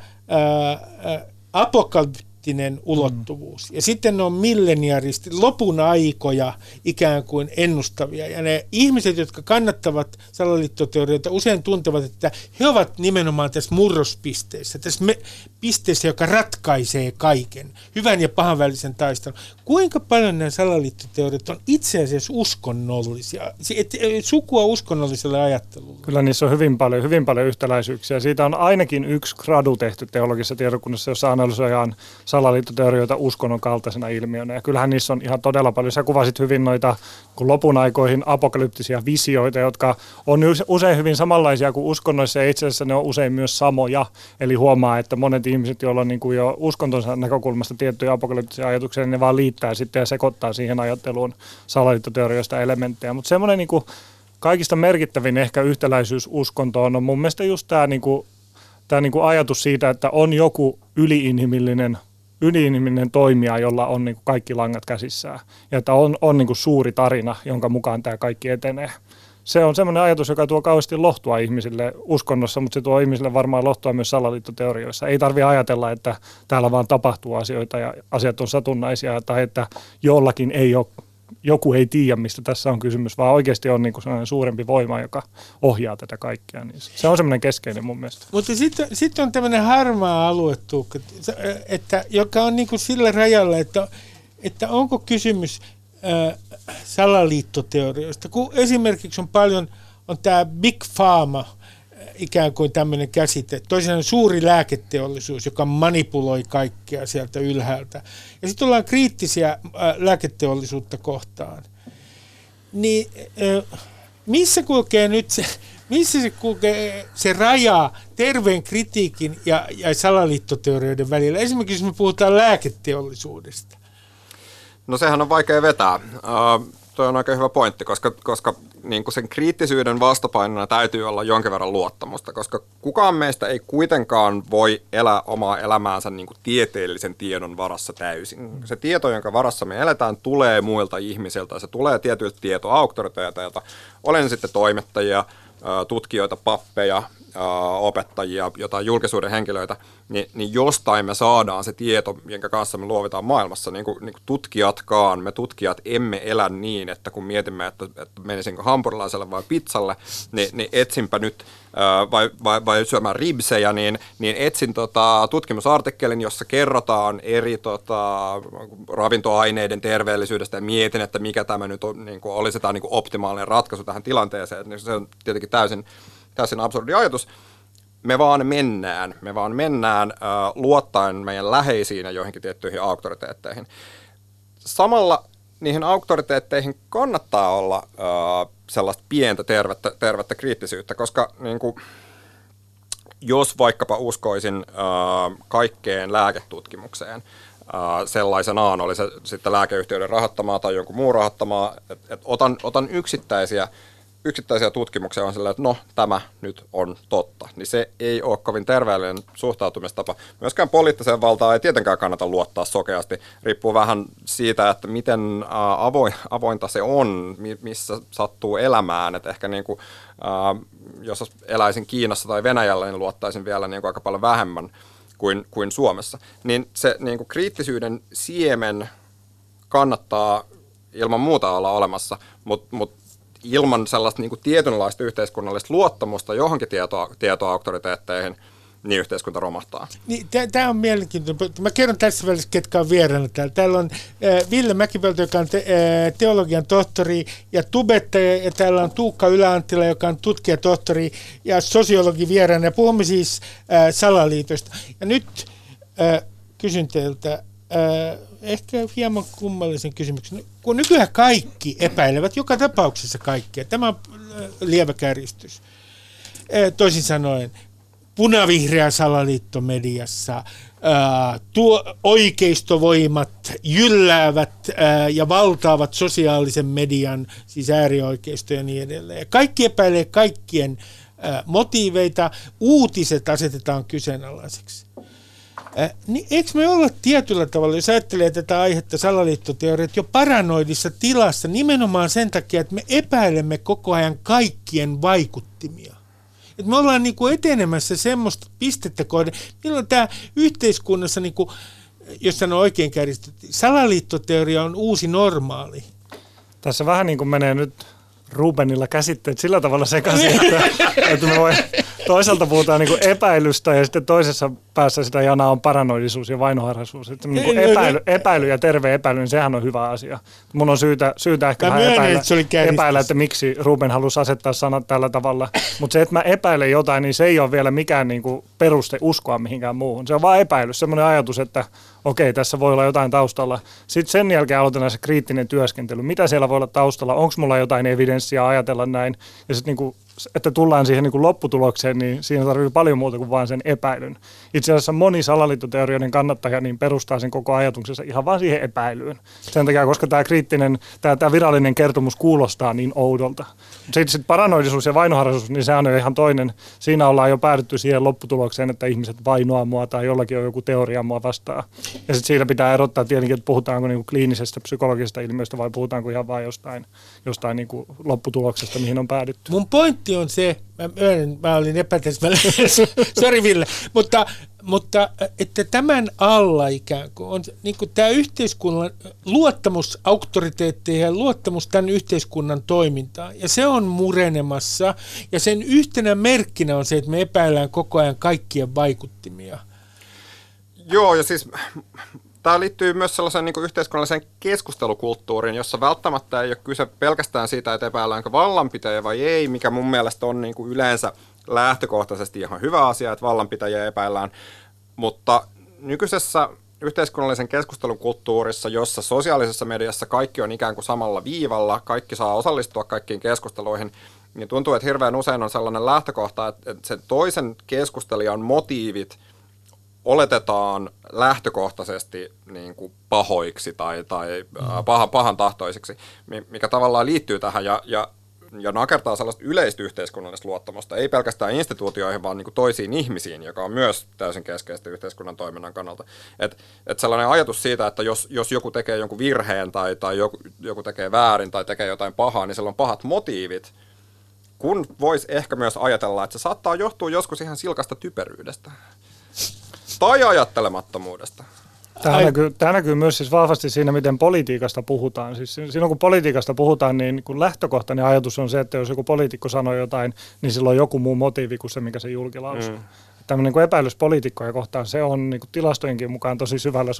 ulottuvuus. Ja sitten ne on milleniaristit, lopun aikoja ikään kuin ennustavia. Ja ne ihmiset, jotka kannattavat salaliittoteorioita, usein tuntevat, että he ovat nimenomaan tässä murrospisteessä, tässä pisteessä, joka ratkaisee kaiken, hyvän ja pahan välisen taistelun. Kuinka paljon nämä salaliittoteoriot on itse asiassa uskonnollisia, sukua uskonnolliselle ajattelulle? Kyllä niissä on hyvin paljon yhtäläisyyksiä. Siitä on ainakin yksi gradu tehty teologisessa tiedokunnassa, jossa analysoidaan salaliittoteorioita uskonnon kaltaisena ilmiönä. Ja kyllähän niissä on ihan todella paljon. Sä kuvasit hyvin noita lopun aikoihin apokalyptisia visioita, jotka on usein hyvin samanlaisia kuin uskonnoissa, ja itse asiassa ne on usein myös samoja. Eli huomaa, että monet ihmiset, joilla on niin kuin jo uskontonsa näkökulmasta tiettyjä apokalyptisia ajatuksia, niin ne vaan liittää sitten ja sekoittaa siihen ajatteluun salaliittoteorioista elementtejä. Mutta semmoinen niin kuin kaikista merkittävin ehkä yhtäläisyys uskontoon on mun mielestä just tämä niin kuin ajatus siitä, että on joku yliinhimillinen toimija, jolla on niin kuin kaikki langat käsissään. Ja että on niin kuin suuri tarina, jonka mukaan tämä kaikki etenee. Se on semmoinen ajatus, joka tuo kauheasti lohtua ihmisille uskonnossa, mutta se tuo ihmisille varmaan lohtua myös salaliittoteorioissa. Ei tarvitse ajatella, että täällä vaan tapahtuu asioita ja asiat on satunnaisia, tai että jollakin ei ole joku ei tiedä, mistä tässä on kysymys, vaan oikeasti on niin kuin sellainen suurempi voima, joka ohjaa tätä kaikkea. Niin se on semmoinen keskeinen mun mielestä. Mutta sitten on tämmöinen harmaa alue, Tuukka, että, joka on niin kuin sillä rajalla, että onko kysymys salaliittoteorioista, kun esimerkiksi on paljon on tämä Big Pharma, ikään kuin tämmöinen käsite. Toisinaan suuri lääketeollisuus, joka manipuloi kaikkea sieltä ylhäältä. Ja sitten ollaan kriittisiä lääketeollisuutta kohtaan. Niin missä kulkee nyt se, missä se kulkee se raja terveen kritiikin ja salaliittoteorioiden välillä? Esimerkiksi me puhutaan lääketeollisuudesta. No sehän on vaikea vetää. Tuo on aika hyvä pointti, koska niin kuin sen kriittisyyden vastapainona täytyy olla jonkin verran luottamusta, koska kukaan meistä ei kuitenkaan voi elää omaa elämäänsä niin kuin tieteellisen tiedon varassa täysin. Se tieto, jonka varassa me eletään, tulee muilta ihmisiltä, se tulee tietyiltä tietoauktoriteeteilta. Olen sitten toimittajia, tutkijoita, pappeja, opettajia, jotain julkisuuden henkilöitä, niin jostain me saadaan se tieto, jonka kanssa me luovitaan maailmassa. Niin kuin tutkijatkaan, me tutkijat emme elä niin, että kun mietimme, että menisinkö hampurilaiselle vai pizzalle, niin etsinpä nyt, vai syömään ribsejä, niin etsin tutkimusartikkelin, jossa kerrotaan eri ravintoaineiden terveellisyydestä ja mietin, että mikä tämä nyt on, niin kuin olisi tämä niin kuin optimaalinen ratkaisu tähän tilanteeseen. Niin se on tietenkin täysin absurdi ajatus. Me vaan mennään luottaen meidän läheisiin ja joihinkin tiettyihin auktoriteetteihin. Samalla niihin auktoriteetteihin kannattaa olla sellaista pientä tervettä kriittisyyttä, koska niin kuin, jos vaikkapa uskoisin kaikkeen lääketutkimukseen, sellaisenaan, oli se sitten lääkeyhtiöiden rahoittamaa tai jonkun muun rahoittamaa, että otan yksittäisiä tutkimuksia on silleen, että no, tämä nyt on totta. Niin se ei ole kovin terveellinen suhtautumistapa. Myöskään poliittiseen valtaan ei tietenkään kannata luottaa sokeasti. Riippuu vähän siitä, että miten avointa se on, missä sattuu elämään. Et ehkä niin kuin, jos eläisin Kiinassa tai Venäjällä, niin luottaisin vielä niin kuin aika paljon vähemmän kuin Suomessa. Niin se niin kuin kriittisyyden siemen kannattaa ilman muuta olla olemassa, mutta ilman sellaista niin kuin tietynlaista yhteiskunnallista luottamusta johonkin tietoauktoriteetteihin, niin yhteiskunta romahtaa. Niin, tämä on mielenkiintoinen. Mä kerron tässä välissä, ketkä on vieraana täällä. Täällä on Ville Mäkipelto, joka on teologian tohtori ja tubettaja, ja täällä on Tuukka Ylä-Anttila, joka on tutkijatohtori ja sosiologi vieraana. Ja puhumme siis salaliitosta. Ja nyt kysyn teiltä, ehkä hieman kummallisen kysymyksen. Kun nykyään kaikki epäilevät, joka tapauksessa kaikkea. Tämä on lievä kärjistys. Toisin sanoen, punavihreä salaliitto mediassa, oikeistovoimat jylläävät ja valtaavat sosiaalisen median, siis äärioikeistoja ja niin edelleen. Kaikki epäilee kaikkien motiiveita, uutiset asetetaan kyseenalaiseksi. Niin eikö me olla tietyllä tavalla, jos ajattelee tätä aihetta salaliittoteoriat, jo paranoidissa tilassa nimenomaan sen takia, että me epäilemme koko ajan kaikkien vaikuttimia. Et me ollaan niinku etenemässä semmoista pistettä kohden, milloin tämä yhteiskunnassa, niinku, jos sanoo oikein kärjistetty, salaliittoteoria on uusi normaali. Tässä vähän niin kuin menee nyt Rubenilla käsitteet sillä tavalla sekaisin, että me voi... Toisaalta puhutaan niinku epäilystä ja sitten toisessa päässä sitä janaa on paranoidisuus ja vainoharhaisuus. Että niinku epäily ja terve epäily, niin sehän on hyvä asia. Mun on syytä ehkä vähän epäillä, että miksi Ruben halusi asettaa sanat tällä tavalla. Mutta se, että mä epäilen jotain, niin se ei ole vielä mikään niinku peruste uskoa mihinkään muuhun. Se on vaan epäily, semmoinen ajatus, että okei, tässä voi olla jotain taustalla. Sitten sen jälkeen aloitetaan se kriittinen työskentely. Mitä siellä voi olla taustalla? Onko mulla jotain evidenssiä ajatella näin? Ja sitten niinku, että tullaan siihen niin kuin lopputulokseen, niin siinä tarvitsee paljon muuta kuin vain sen epäilyn. Itse asiassa moni salaliittoteorioiden kannattaja niin perustaa sen koko ajatuksensa ihan vain siihen epäilyyn. Sen takia, koska tämä kriittinen, tämä virallinen kertomus kuulostaa niin oudolta. Sitten paranoidisuus ja vainoharhaisuus, niin sehän on ihan toinen. Siinä ollaan jo päädytty siihen lopputulokseen, että ihmiset vainoaa mua tai jollakin on joku teoria mua vastaan. Ja sitten siitä pitää erottaa tietenkin, että puhutaanko niin kuin kliinisestä psykologisesta ilmiöstä vai puhutaanko ihan vain jostain niin kuin lopputuloksesta, mihin on päädytty. Mun pointti on se, mä olin epätäsmällinen, sori Ville, mutta Mutta että tämän alla ikään kuin on niin kuin tämä yhteiskunnan luottamus auktoriteetteihin ja luottamus tämän yhteiskunnan toimintaan. Ja se on murenemassa ja sen yhtenä merkkinä on se, että me epäillään koko ajan kaikkien vaikuttimia. Joo, ja siis tämä liittyy myös sellaiseen niin kuin yhteiskunnalliseen keskustelukulttuuriin, jossa välttämättä ei ole kyse pelkästään siitä, että epäilläänkö vallanpitäjä vai ei, mikä mun mielestä on niin kuin yleensä lähtökohtaisesti ihan hyvä asia, että vallanpitäjiä epäillään, mutta nykyisessä yhteiskunnallisen keskustelun kulttuurissa, jossa sosiaalisessa mediassa kaikki on ikään kuin samalla viivalla, kaikki saa osallistua kaikkiin keskusteluihin, niin tuntuu, että hirveän usein on sellainen lähtökohta, että sen toisen keskustelijan motiivit oletetaan lähtökohtaisesti niin kuin pahoiksi tai pahantahtoisiksi, mikä tavallaan liittyy tähän ja nakertaa sellaista yleistä yhteiskunnallista luottamusta, ei pelkästään instituutioihin, vaan niin kuin toisiin ihmisiin, joka on myös täysin keskeistä yhteiskunnan toiminnan kannalta. Et sellainen ajatus siitä, että jos joku tekee jonkun virheen tai joku tekee väärin tai tekee jotain pahaa, niin sillä on pahat motiivit, kun voisi ehkä myös ajatella, että se saattaa johtua joskus ihan silkasta typeryydestä tai ajattelemattomuudesta. Tämä näkyy myös siis vahvasti siinä, miten politiikasta puhutaan. Siis silloin kun politiikasta puhutaan, niin kun lähtökohtainen ajatus on se, että jos joku poliitikko sanoo jotain, niin sillä on joku muu motiivi kuin se, mikä se julkilausuu. Tämmöinen niin epäilys poliitikkoja kohtaan, se on niin tilastojenkin mukaan tosi syvällä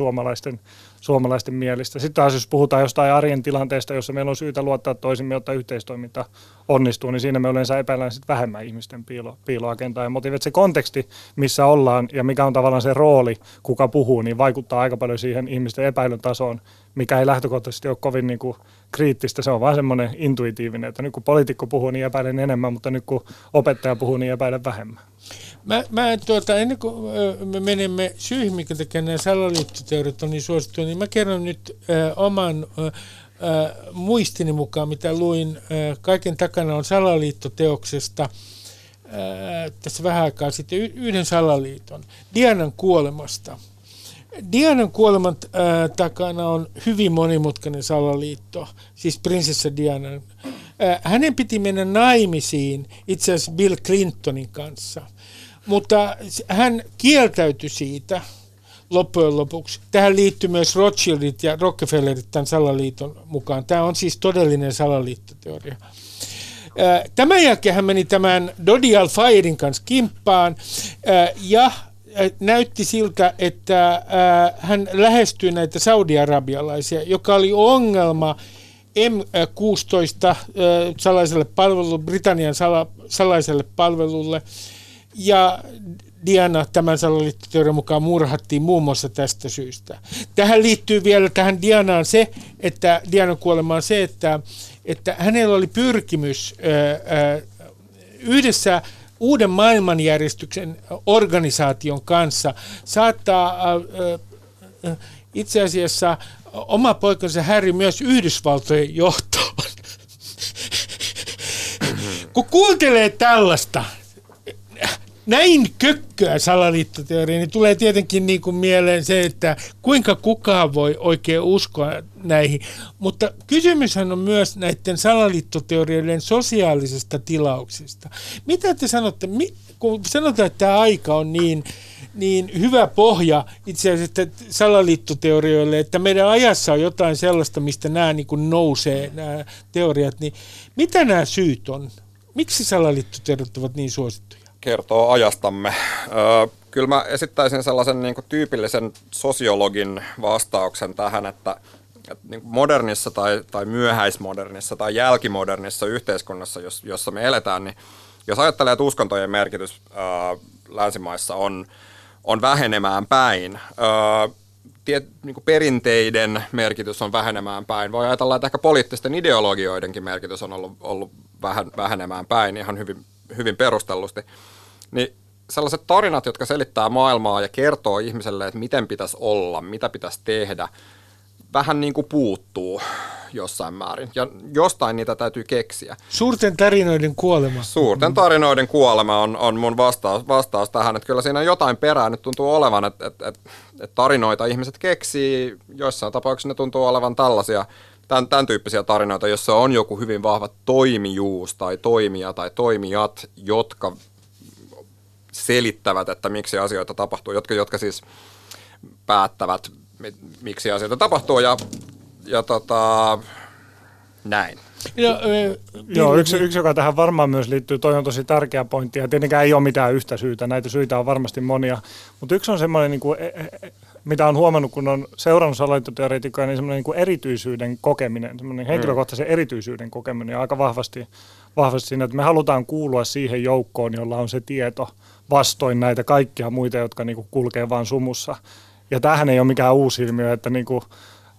suomalaisten mielestä. Sitten taas jos puhutaan jostain arjen tilanteesta, jossa meillä on syytä luottaa toisimme, jotta yhteistoiminta onnistuu, niin siinä me yleensä epäillään sitten vähemmän ihmisten piiloagendaa ja motiivi. Se konteksti, missä ollaan ja mikä on tavallaan se rooli, kuka puhuu, niin vaikuttaa aika paljon siihen ihmisten epäilyn tasoon, mikä ei lähtökohtaisesti ole kovin niin kuin kriittistä. Se on vaan semmoinen intuitiivinen, että nyt kun poliitikko puhuu, niin epäilen enemmän, mutta nyt kun opettaja puhuu, niin epäilen vähemmän. Mä ennen kuin me menemme syihin, mikä tekee nämä salaliittoteoriat on niin suosittuja, niin mä kerron nyt oman muistini mukaan, mitä luin Kaiken takana on salaliittoteoksesta tässä vähän aikaa sitten yhden salaliiton, Dianan kuolemasta. Dianan kuoleman takana on hyvin monimutkainen salaliitto, siis prinsessa Dianan. Hänen piti mennä naimisiin itse asiassa Bill Clintonin kanssa, mutta hän kieltäytyi siitä loppujen lopuksi. Tähän liittyy myös Rothschildit ja Rockefellerit tämän salaliiton mukaan. Tämä on siis todellinen salaliittoteoria. Tämän jälkeen hän meni tämän Dodi Al-Fayedin kanssa kimppaan ja näytti siltä, että hän lähestyi näitä saudi-arabialaisia, joka oli ongelma M16 salaiselle palvelulle, Britannian salaiselle palvelulle. Ja Diana tämän salaliittoteorian mukaan murhattiin muun muassa tästä syystä. Tähän liittyy vielä tähän Dianaan se, että Dianan kuolemaan se, että hänellä oli pyrkimys yhdessä uuden maailmanjärjestyksen organisaation kanssa saattaa itse asiassa oma poikansa Harry myös Yhdysvaltojen johtoon. Kun kuuntelee tällaista, näin kökköä salaliittoteoria, niin tulee tietenkin niin kuin mieleen se, että kuinka kukaan voi oikein uskoa näihin. Mutta kysymyshän on myös näiden salaliittoteorioiden sosiaalisesta tilauksesta. Mitä te sanotte, kun sanotaan, että tämä aika on niin hyvä pohja itse asiassa salaliittoteorioille, että meidän ajassa on jotain sellaista, mistä nämä niin kuin nousee, nämä teoriat, niin mitä nämä syyt on? Miksi salaliittoteoriat ovat niin suosittuja? Kertoo ajastamme. Kyllä mä esittäisin sellaisen niin kuin tyypillisen sosiologin vastauksen tähän, että niin kuin modernissa tai myöhäismodernissa tai jälkimodernissa yhteiskunnassa, jossa me eletään, niin jos ajattelee, että uskontojen merkitys länsimaissa on vähenemään päin, niin kuin perinteiden merkitys on vähenemään päin, voi ajatella, että ehkä poliittisten ideologioidenkin merkitys on ollut vähenemään päin ihan hyvin perustellusti, niin sellaiset tarinat, jotka selittää maailmaa ja kertoo ihmiselle, että miten pitäisi olla, mitä pitäisi tehdä, vähän niin kuin puuttuu jossain määrin. Ja jostain niitä täytyy keksiä. Suurten tarinoiden kuolema. Suurten tarinoiden kuolema on mun vastaus tähän, että kyllä siinä jotain perää nyt tuntuu olevan, että tarinoita ihmiset keksii, joissain tapauksissa ne tuntuu olevan tällaisia. Tämän tyyppisiä tarinoita, jossa on joku hyvin vahva toimijuus tai toimija tai toimijat, jotka selittävät, että miksi asioita tapahtuu, jotka siis päättävät, miksi asioita tapahtuu ja näin. Joo, yksi, joka tähän varmaan myös liittyy, toi on tosi tärkeä pointti, ja tietenkään ei ole mitään yhtä syytä, näitä syitä on varmasti monia, mutta yksi on semmoinen, niin kuin, mitä on huomannut, kun on seurannut salaliittoteoreetikkoja, niin semmoinen niin kuin erityisyyden kokeminen, semmoinen henkilökohtaisen erityisyyden kokeminen aika vahvasti siinä, että me halutaan kuulua siihen joukkoon, jolla on se tieto vastoin näitä kaikkia muita, jotka niin kuin kulkee vaan sumussa. Ja tämähän ei ole mikään uusi ilmiö, että niin kuin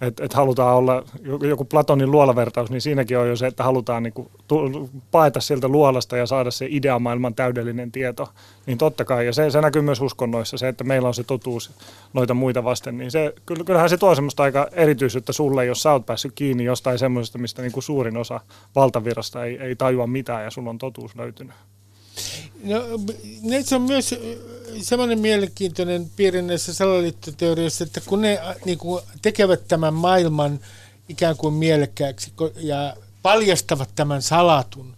että halutaan olla joku Platonin luolavertaus, niin siinäkin on jo se, että halutaan niin kuin paeta sieltä luolasta ja saada se ideamaailman täydellinen tieto. Niin totta kai, ja se näkyy myös uskonnoissa, se, että meillä on se totuus noita muita vasten. Niin se, kyllähän se tuo semmoista aika erityisyyttä sulle, jos sä oot päässyt kiinni jostain semmoisesta, mistä niin kuin suurin osa valtavirrasta ei tajua mitään ja sulla on totuus löytynyt. No, näissä on myös semmoinen mielenkiintoinen piirre näissä salaliittoteorioissa, että kun ne niin kuin tekevät tämän maailman ikään kuin mielekkääksi ja paljastavat tämän salatun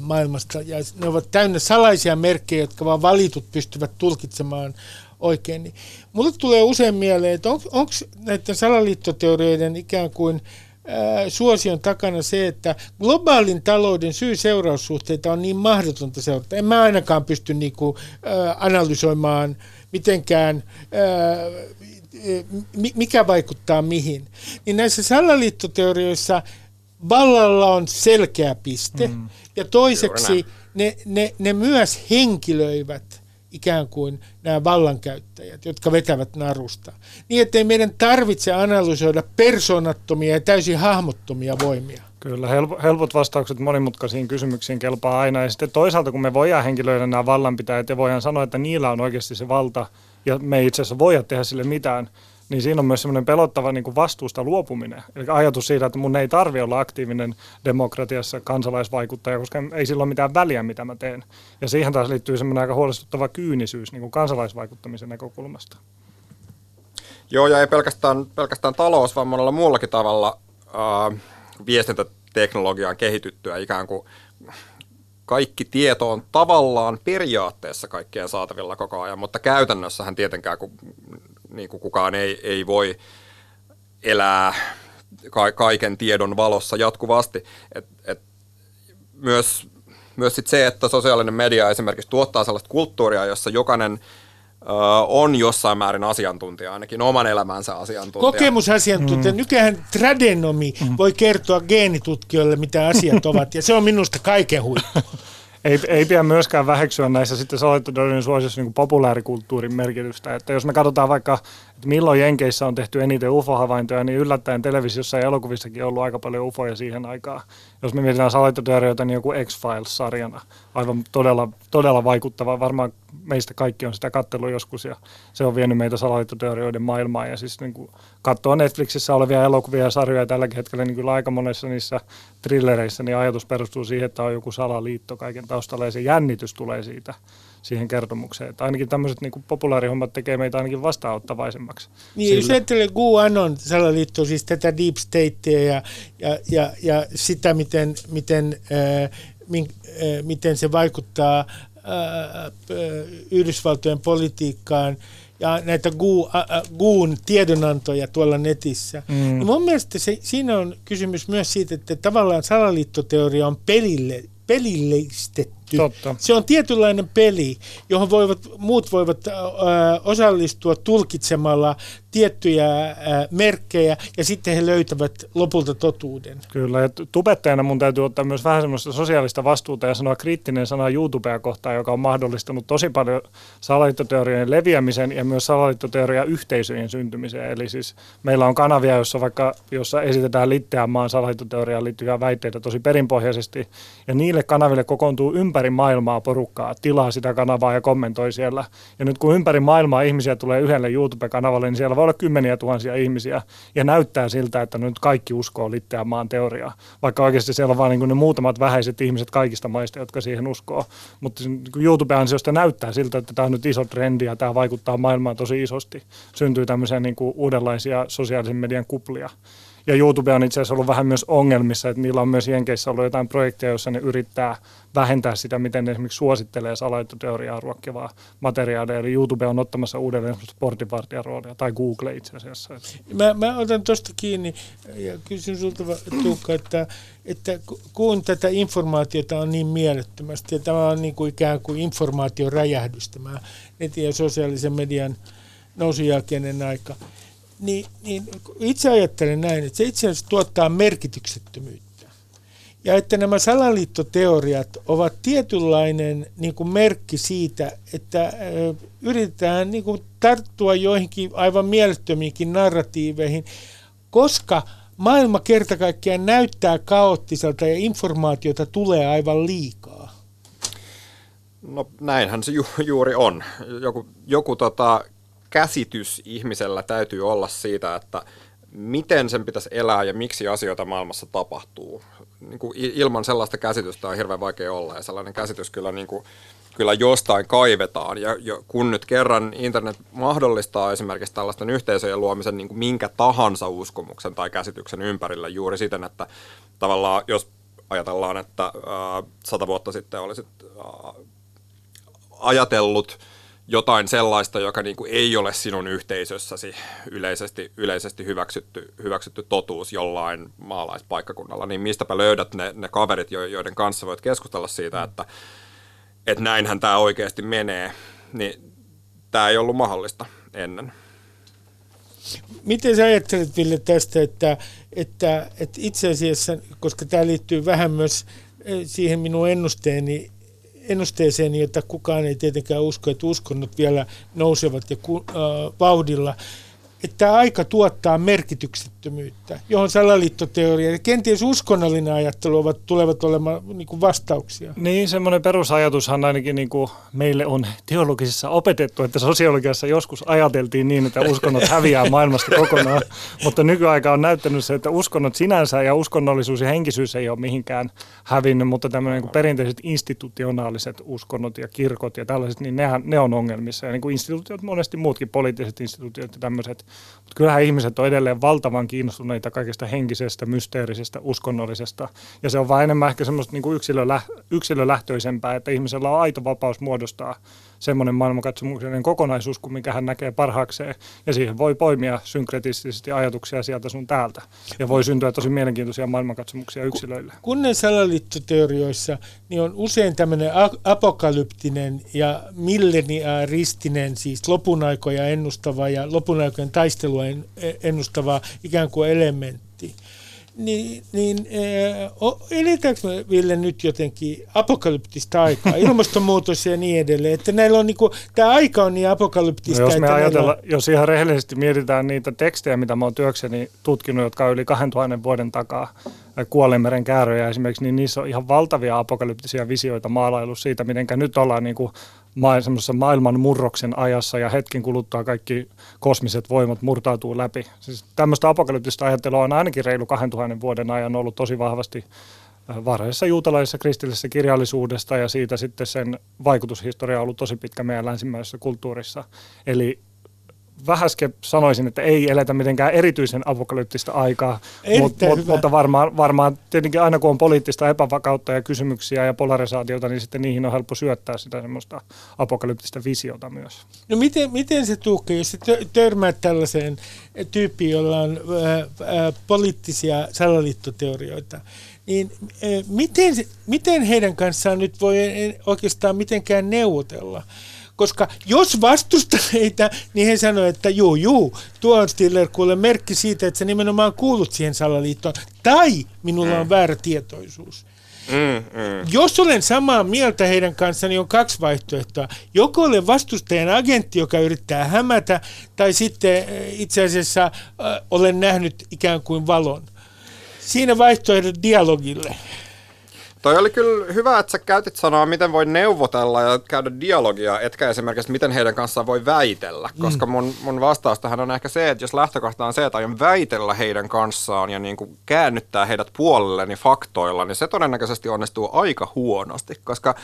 maailmasta, ja ne ovat täynnä salaisia merkkejä, jotka vaan valitut pystyvät tulkitsemaan oikein, niin mulle tulee usein mieleen, että onko näiden salaliittoteorioiden ikään kuin suosion takana se, että globaalin talouden syy-seuraussuhteita on niin mahdotonta seurata. En mä ainakaan pysty niinku analysoimaan mitenkään, mikä vaikuttaa mihin. Niin näissä salaliittoteorioissa vallalla on selkeä piste, ja toiseksi ne myös henkilöivät ikään kuin nämä vallankäyttäjät, jotka vetävät narusta. Niin, ettei meidän tarvitse analysoida persoonattomia ja täysin hahmottomia voimia. Kyllä, helpot vastaukset monimutkaisiin kysymyksiin kelpaa aina. Ja sitten toisaalta, kun me voidaan henkilöidä nämä vallanpitäjät ja voidaan sanoa, että niillä on oikeasti se valta, ja me ei itse asiassa voida tehdä sille mitään, niin siinä on myös semmoinen pelottava niin kuin vastuusta luopuminen. Eli ajatus siitä, että mun ei tarvitse olla aktiivinen demokratiassa kansalaisvaikuttaja, koska ei sillä ole mitään väliä, mitä mä teen. Ja siihen taas liittyy semmoinen aika huolestuttava kyynisyys niin kuin kansalaisvaikuttamisen näkökulmasta. Joo, ja ei pelkästään talous, vaan monella muullakin tavalla viestintäteknologiaan kehityttyä ikään kuin kaikki tieto on tavallaan periaatteessa kaikkien saatavilla koko ajan, mutta käytännössähän tietenkään niin kuin kukaan ei voi elää kaiken tiedon valossa jatkuvasti. Myös sit se, että sosiaalinen media esimerkiksi tuottaa sellaista kulttuuria, jossa jokainen on jossain määrin asiantuntija, ainakin oman elämänsä asiantuntija. Kokemusasiantuntija. Nykyään tradenomi voi kertoa geenitutkijoille, mitä asiat ovat, ja se on minusta kaiken huippu. Ei pidä myöskään väheksyä näissä sitten salaliittoteorioiden suosiossa niin populaarikulttuurin merkitystä. Että jos me katsotaan vaikka, että milloin Jenkeissä on tehty eniten UFO-havaintoja, niin yllättäen televisiossa ja elokuvissakin on ollut aika paljon UFOja siihen aikaan. Jos me mietitään salaliittoteorioita, niin joku X-Files-sarjana. Aivan todella, todella vaikuttava. Varmaan meistä kaikki on sitä katsellut joskus, ja se on vienyt meitä salaliittoteorioiden maailmaan. Ja siis niin kuin katsoa Netflixissä olevia elokuvia ja sarjoja tälläkin hetkellä, niin kyllä aika monessa niissä thrillereissä niin ajatus perustuu siihen, että on joku salaliitto kaiken taustalla, ja se jännitys tulee siitä siihen kertomukseen. Että ainakin tämmöiset niin kuin populaarihommat tekee meitä ainakin vastaanottavaisemmaksi. Niin, jos ajattelee QAnon salaliittoa, siis tätä deep statea ja sitä, miten se vaikuttaa Yhdysvaltojen politiikkaan ja näitä GUUn tiedonantoja tuolla netissä. Niin mun mielestä siinä on kysymys myös siitä, että tavallaan salaliittoteoria on pelilleistetty. Totta. Se on tietynlainen peli, johon muut voivat osallistua tulkitsemalla tiettyjä merkkejä, ja sitten he löytävät lopulta totuuden. Kyllä, ja tubettajana mun täytyy ottaa myös vähän semmoista sosiaalista vastuuta ja sanoa kriittinen sana YouTubea kohtaan, joka on mahdollistanut tosi paljon salaliittoteorioiden leviämisen ja myös salaliittoteoria-yhteisöjen syntymiseen. Eli siis meillä on kanavia, jossa esitetään litteän maan salaliittoteoriaan liittyviä väitteitä tosi perinpohjaisesti, ja niille kanaville kokoontuu ympäri maailmaa porukkaa, tilaa sitä kanavaa ja kommentoi siellä. Ja nyt kun ympäri maailmaa ihmisiä tulee yhdelle YouTube-kanavalle, niin siellä voi olla kymmeniä tuhansia ihmisiä, ja näyttää siltä, että nyt kaikki uskoo litteän maan teoriaa. Vaikka oikeasti siellä on vain niin kuin ne muutamat vähäiset ihmiset kaikista maista, jotka siihen uskoo. Mutta YouTube-ansiosta näyttää siltä, että tämä on nyt iso trendi ja tämä vaikuttaa maailmaan tosi isosti. Syntyy tämmöisiä niin kuin uudenlaisia sosiaalisen median kuplia. Ja YouTube on itse asiassa ollut vähän myös ongelmissa, että niillä on myös Jenkeissä ollut jotain projekteja, joissa ne yrittää vähentää sitä, miten ne esimerkiksi suosittelee salaliittoteoriaa ruokkivaa materiaalia. Eli YouTube on ottamassa uudelleen portinvartijan roolia, tai Google itse asiassa. Mä otan tuosta kiinni ja kysyn sulta, Tuukka, että kun tätä informaatiota on niin mielettömästi, ja tämä on niin kuin ikään kuin informaation räjähdys, tämä netin ja sosiaalisen median nousun jälkeinen aika, niin itse ajattelen näin, että se itse asiassa tuottaa merkityksettömyyttä. Ja että nämä salaliittoteoriat ovat tietynlainen niin kuin merkki siitä, että yritetään niin kuin tarttua joihinkin aivan mielettömiinkin narratiiveihin, koska maailma kerta kaikkiaan näyttää kaoottiselta ja informaatiota tulee aivan liikaa. No näinhän se juuri on. Joku käsitys ihmisellä täytyy olla siitä, että miten sen pitäisi elää ja miksi asioita maailmassa tapahtuu. Niin kuin ilman sellaista käsitystä on hirveän vaikea olla, ja sellainen käsitys kyllä jostain kaivetaan. Ja kun nyt kerran internet mahdollistaa esimerkiksi tällaisten yhteisöjen luomisen niin kuin minkä tahansa uskomuksen tai käsityksen ympärillä juuri siten, että tavallaan jos ajatellaan, että 100 vuotta sitten olisit ajatellut jotain sellaista, joka niin kuin ei ole sinun yhteisössäsi yleisesti hyväksytty totuus jollain maalaispaikkakunnalla, niin mistäpä löydät ne kaverit, joiden kanssa voit keskustella siitä, että näinhän tämä oikeasti menee, niin tämä ei ollut mahdollista ennen. Miten sä ajattelet, Ville, tästä, että itse asiassa, koska tämä liittyy vähän myös siihen minun ennusteeseen, jota kukaan ei tietenkään usko, että uskonnot vielä nousevat ja vauhdilla, että tämä aika tuottaa merkityksettömyyttä, johon salaliittoteoria ja kenties uskonnollinen ajattelu tulevat olemaan niin kuin vastauksia. Niin, semmoinen perusajatushan ainakin niin kuin meille on teologisissa opetettu, että sosiologiassa joskus ajateltiin niin, että uskonnot häviää maailmasta kokonaan, mutta nykyaika on näyttänyt se, että uskonnot sinänsä ja uskonnollisuus ja henkisyys ei ole mihinkään hävinnyt, mutta tämmöinen niin kuin perinteiset institutionaaliset uskonnot ja kirkot ja tällaiset, niin ne on ongelmissa. Ja niin kuin instituutiot, monesti muutkin poliittiset instituutiot ja tämmöiset. Mutta kyllähän ihmiset on edelleen valtavan kiinnostuneita kaikesta henkisestä, mysteerisestä, uskonnollisesta. Ja se on vaan enemmän ehkä semmoista niin kuin yksilölähtöisempää, että ihmisellä on aito vapaus muodostaa semmoinen maailmankatsomuksellinen kokonaisuus, kuin mikä hän näkee parhaakseen. Ja siihen voi poimia synkretistisesti ajatuksia sieltä sun täältä. Ja voi syntyä tosi mielenkiintoisia maailmankatsomuksia yksilöille. Kunnen salaliittoteorioissa niin on usein tämmöinen apokalyptinen ja milleniaristinen, siis lopunaikoja ennustava ja lopunaikojen taistelua ennustava ikään kuin elementti. Eletäänkö me, Ville, nyt jotenkin apokalyptista aikaa, ilmastonmuutos ja niin edelleen, että näillä on niinku, tämä aika on niin apokalyptista. No jos ihan rehellisesti mietitään niitä tekstejä, mitä mä oon työkseni tutkinut, jotka on yli 2000 vuoden takaa, Kuoleenmeren kääröjä esimerkiksi, niin niissä on ihan valtavia apokalyptisia visioita maalailu siitä, miten nyt ollaan niin kuin maailman murroksen ajassa ja hetken kuluttua kaikki kosmiset voimat murtautuu läpi. Siis tämmöistä apokalyptista ajattelua on ainakin reilu 2000 vuoden ajan ollut tosi vahvasti varhaisessa juutalaisessa kristillisessä kirjallisuudesta, ja siitä sitten sen vaikutushistoria on ollut tosi pitkä meidän länsimäisessä kulttuurissa. Eli vähäske sanoisin, että ei eletä mitenkään erityisen apokalyptista aikaa, mutta varmaan tietenkin aina kun on poliittista epävakautta ja kysymyksiä ja polarisaatiota, niin sitten niihin on helppo syöttää sitä semmoista apokalyptista visiota myös. No miten se, Tuukka, jos se törmää tällaiseen tyyppiin, jolla on poliittisia salaliittoteorioita, niin miten heidän kanssaan nyt voi oikeastaan mitenkään neuvotella? Koska jos vastustaa heitä, niin he sanoo, että juu, tuo on Stiller kuule merkki siitä, että sä nimenomaan kuulut siihen salaliittoon. Tai minulla on väärä tietoisuus. Jos olen samaa mieltä heidän kanssaan, niin on kaksi vaihtoehtoa. Joko olen vastustajan agentti, joka yrittää hämätä, tai sitten itse asiassa olen nähnyt ikään kuin valon. Siinä vaihtoehdot dialogille. Toi oli kyllä hyvä, että sä käytit sanaa, miten voi neuvotella ja käydä dialogia, etkä esimerkiksi miten heidän kanssaan voi väitellä, koska mun vastaus tähän on ehkä se, että jos lähtökohta on se, että aion väitellä heidän kanssaan ja niin kuin käännyttää heidät puolelleni faktoilla, niin se todennäköisesti onnistuu aika huonosti, koska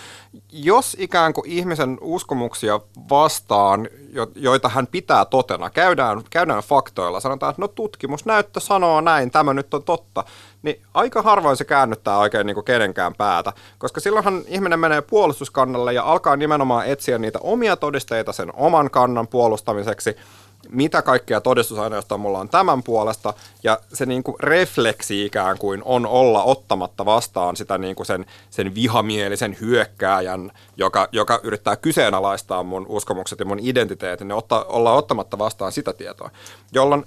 jos ikään kuin ihmisen uskomuksia vastaan, joita hän pitää totena, käydään faktoilla, sanotaan, että no tutkimusnäyttö sanoo näin, tämä nyt on totta, niin aika harvoin se käännyttää oikein niin kuin kenenkään päätä, koska silloinhan ihminen menee puolustuskannalle ja alkaa nimenomaan etsiä niitä omia todisteita sen oman kannan puolustamiseksi, mitä kaikkea todistusaineistoa mulla on tämän puolesta, ja se niin kuin refleksi ikään kuin on olla ottamatta vastaan sitä niin kuin sen vihamielisen hyökkääjän, joka yrittää kyseenalaistaa mun uskomukset ja mun identiteetin, niin olla ottamatta vastaan sitä tietoa, jolloin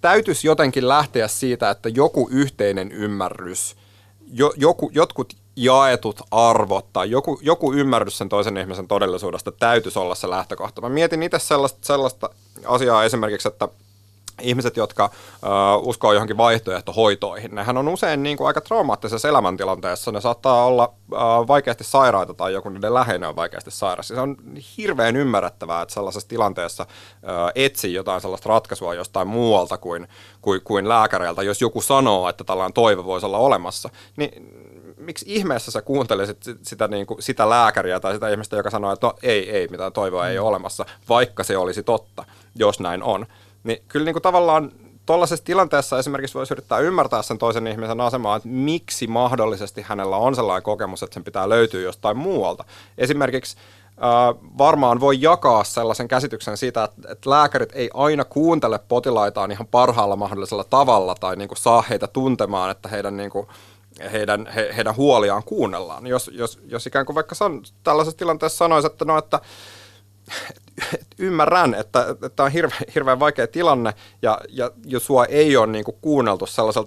täytyisi jotenkin lähteä siitä, että joku yhteinen ymmärrys, jotkut jaetut arvot tai joku ymmärrys sen toisen ihmisen todellisuudesta täytyisi olla se lähtökohta. Mä mietin itse sellaista asiaa esimerkiksi, että ihmiset, jotka uskoo johonkin vaihtoehtohoitoihin, nehän on usein niin kuin aika traumaattisessa elämäntilanteessa. Ne saattaa olla vaikeasti sairaita tai joku niiden läheinen on vaikeasti sairas. Se on hirveän ymmärrettävää, että sellaisessa tilanteessa etsii jotain sellaista ratkaisua jostain muualta kuin lääkäreiltä. Jos joku sanoo, että tällainen toive voisi olla olemassa, niin miksi ihmeessä sä kuuntelisit sitä, niin kuin, sitä lääkäriä tai sitä ihmistä, joka sanoo, että no ei, mitään toivoa ei ole olemassa, vaikka se olisi totta, jos näin on. Niin kyllä niin kuin tavallaan tuollaisessa tilanteessa esimerkiksi voisi yrittää ymmärtää sen toisen ihmisen asemaa, että miksi mahdollisesti hänellä on sellainen kokemus, että sen pitää löytyä jostain muualta. Esimerkiksi varmaan voi jakaa sellaisen käsityksen siitä, että lääkärit ei aina kuuntele potilaitaan ihan parhaalla mahdollisella tavalla tai niin kuin saa heitä tuntemaan, että heidän huoliaan kuunnellaan. Jos ikään kuin vaikka tällaisessa tilanteessa sanoisi, että no, että ymmärrän, että on hirveän vaikea tilanne ja jos sua ei ole niin kuin kuunneltu sellaisella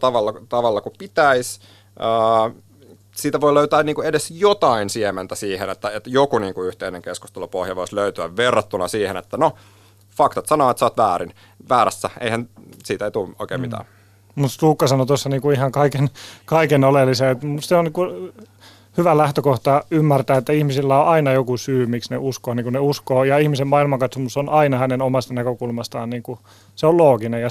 tavalla kuin pitäisi, siitä voi löytää niin kuin edes jotain siementä siihen, että joku niin kuin yhteinen keskustelupohja voisi löytyä verrattuna siihen, että no, faktat sanoo, että sä oot väärässä, eihän siitä ei tule oikein mitään. Musta Tuukka sanoi tuossa niinku ihan kaiken oleellisen. Musta se on niinku hyvä lähtökohta ymmärtää, että ihmisillä on aina joku syy, miksi ne uskoo. Niinku ne uskoo ja ihmisen maailmankatsomus on aina hänen omasta näkökulmastaan. Niinku, se on looginen ja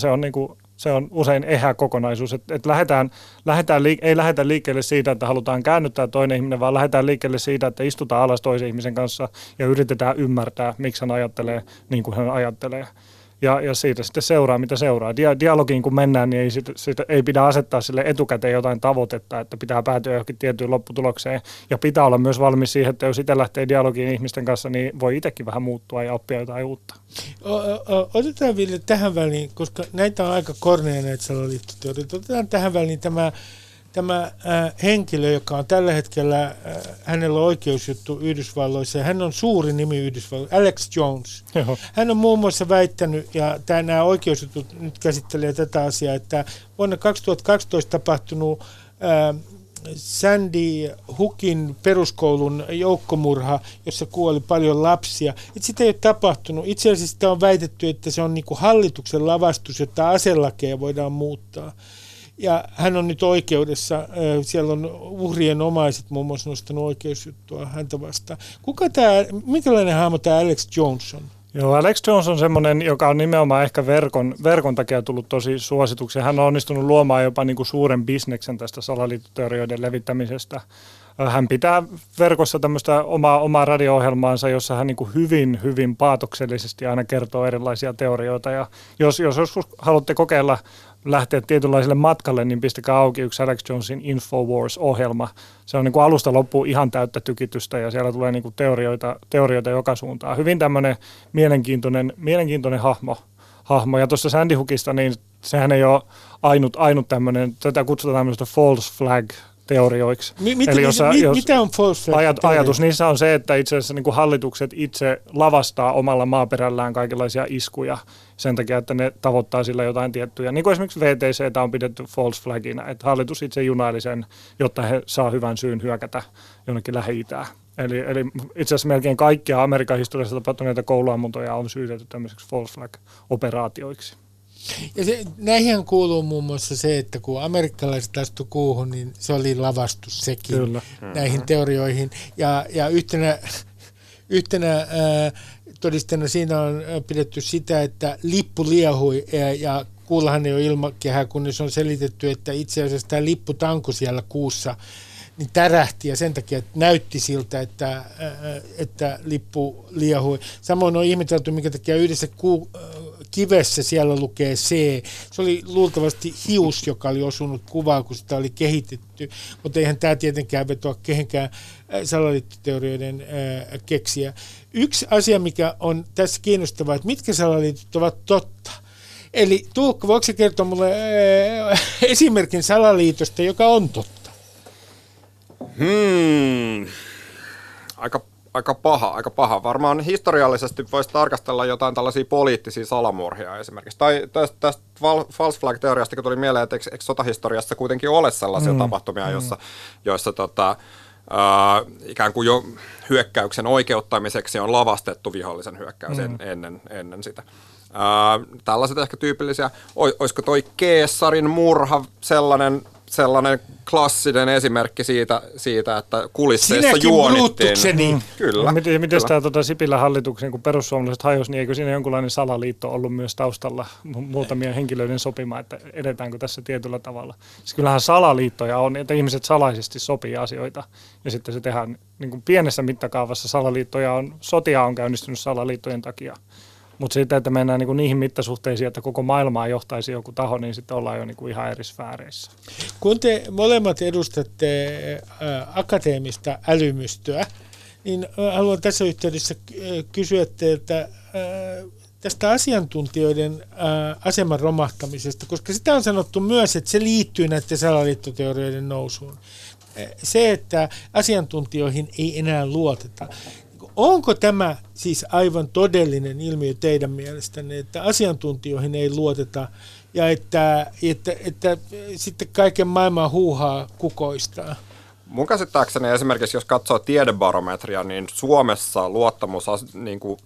se on usein ehä kokonaisuus. Et ei lähdetä liikkeelle siitä, että halutaan käännyttää toinen ihminen, vaan lähdetään liikkeelle siitä, että istutaan alas toisen ihmisen kanssa ja yritetään ymmärtää, miksi hän ajattelee niin kuin hän ajattelee. Ja siitä sitten seuraa, mitä seuraa. Dialogiin kun mennään, niin ei pidä asettaa sille etukäteen jotain tavoitetta, että pitää päätyä johonkin tiettyyn lopputulokseen. Ja pitää olla myös valmis siihen, että jos itse lähtee dialogiin ihmisten kanssa, niin voi itsekin vähän muuttua ja oppia jotain uutta. Otetaan vielä tähän väliin, koska näitä on aika korneja näitä salaliittoteorioita. Otetaan tähän väliin tämä henkilö, joka on tällä hetkellä, hänellä on oikeusjuttu Yhdysvalloissa, ja hän on suuri nimi Yhdysvalloissa, Alex Jones. Joo. Hän on muun muassa väittänyt, ja nämä oikeusjutut nyt käsittelee tätä asiaa, että vuonna 2012 tapahtunut Sandy Hookin peruskoulun joukkomurha, jossa kuoli paljon lapsia. Sitä ei ole tapahtunut. Itse asiassa sitä on väitetty, että se on niin kuin hallituksen lavastus, jotta aselakeja voidaan muuttaa. Ja hän on nyt oikeudessa, siellä on uhrien omaiset muun muassa nostanut oikeusjuttua häntä vastaan. Minkälainen hahmo tämä Alex Jones on? Joo, Alex Jones on semmoinen, joka on nimenomaan ehkä verkon takia tullut tosi suosituksi. Hän on onnistunut luomaan jopa niin kuin suuren bisneksen tästä salaliittoteorioiden levittämisestä. Hän pitää verkossa tämmöistä omaa radio-ohjelmaansa, jossa hän niin kuin hyvin, hyvin paatoksellisesti aina kertoo erilaisia teorioita. Ja jos joskus haluatte kokeilla lähteä tietynlaiselle matkalle, niin pistäkää auki yksi Alex Jonesin Infowars-ohjelma. Se on niin kuin alusta loppuun ihan täyttä tykitystä ja siellä tulee niin kuin teorioita joka suuntaan. Hyvin tämmöinen mielenkiintoinen hahmo. Ja tuossa Sandy Hookista, niin sehän ei ole ainut tämmöinen, tätä kutsutaan tämmöistä false flag teorioiksi. Mitä on false flag? Ajatus niissä on se, että itse asiassa niin kuin hallitukset itse lavastaa omalla maaperällään kaikenlaisia iskuja sen takia, että ne tavoittaa sillä jotain tiettyjä. Niin kuin esimerkiksi VTCtä on pidetty false flagina, että hallitus itse junaili sen, jotta he saa hyvän syyn hyökätä jonnekin Lähi-Itään. Eli itse asiassa melkein kaikkia Amerikan historiassa tapahtuneita kouluammuntoja on syytetty tämmöiseksi false flag-operaatioiksi. Ja se, näihin kuuluu muun muassa se, että kun amerikkalaiset astuivat kuuhun, niin se oli lavastus sekin. Kyllä. Näihin teorioihin. Ja yhtenä todistena siinä on pidetty sitä, että lippu liehui ja kuullahan ei ole ilmakehää, kunnes on selitetty, että itse asiassa tämä lipputanko siellä kuussa niin tärähti ja sen takia, että näytti siltä, että lippu liehui. Samoin on ihmetelty, minkä takia yhdessä kivessä siellä lukee C. Se oli luultavasti hius, joka oli osunut kuvaan, kun sitä oli kehitetty, mutta eihän tämä tietenkään vetoa kehenkään salaliittoteorioiden keksiä. Yksi asia, mikä on tässä kiinnostavaa, että mitkä salaliitot ovat totta. Eli Tuukka, voiko kertoa minulle esimerkin salaliitosta, joka on totta? Aika paha. Varmaan historiallisesti voisi tarkastella jotain tällaisia poliittisia salamurhia esimerkiksi. Tai tästä false flag-teoriasta, kun tuli mieleen, että eikö sotahistoriassa kuitenkin ole sellaisia tapahtumia, joissa ikään kuin jo hyökkäyksen oikeuttamiseksi on lavastettu vihollisen hyökkäys ennen sitä. Tällaiset ehkä tyypillisiä. Olisiko toi keesarin murha sellainen klassinen esimerkki siitä että kulisseissa juonittiin. Sinäkin kyllä. Miten tämä Sipilän hallituksen, kun perussuomalaiset hajosi, niin eikö siinä jonkunlainen salaliitto ollut myös taustalla muutamien henkilöiden sopima, että edetäänkö tässä tietyllä tavalla. Siis kyllähän salaliittoja on, että ihmiset salaisesti sopii asioita ja sitten se tehdään niin kuin pienessä mittakaavassa salaliittoja on, sotia on käynnistynyt salaliittojen takia. Mutta sitten, että mennään niinku niihin mittasuhteisiin, että koko maailmaa johtaisi joku taho, niin sitten ollaan jo niinku ihan eri sfääreissä. Kun te molemmat edustatte akateemista älymystöä, niin haluan tässä yhteydessä kysyä teiltä tästä asiantuntijoiden aseman romahtamisesta, koska sitä on sanottu myös, että se liittyy näiden salaliittoteorioiden nousuun. Se, että asiantuntijoihin ei enää luoteta. Onko tämä siis aivan todellinen ilmiö teidän mielestänne, että asiantuntijoihin ei luoteta ja että sitten kaiken maailman huuhaa kukoistaa? Mun käsittääkseni esimerkiksi, jos katsoo tiedebarometria, niin Suomessa luottamus niin kuin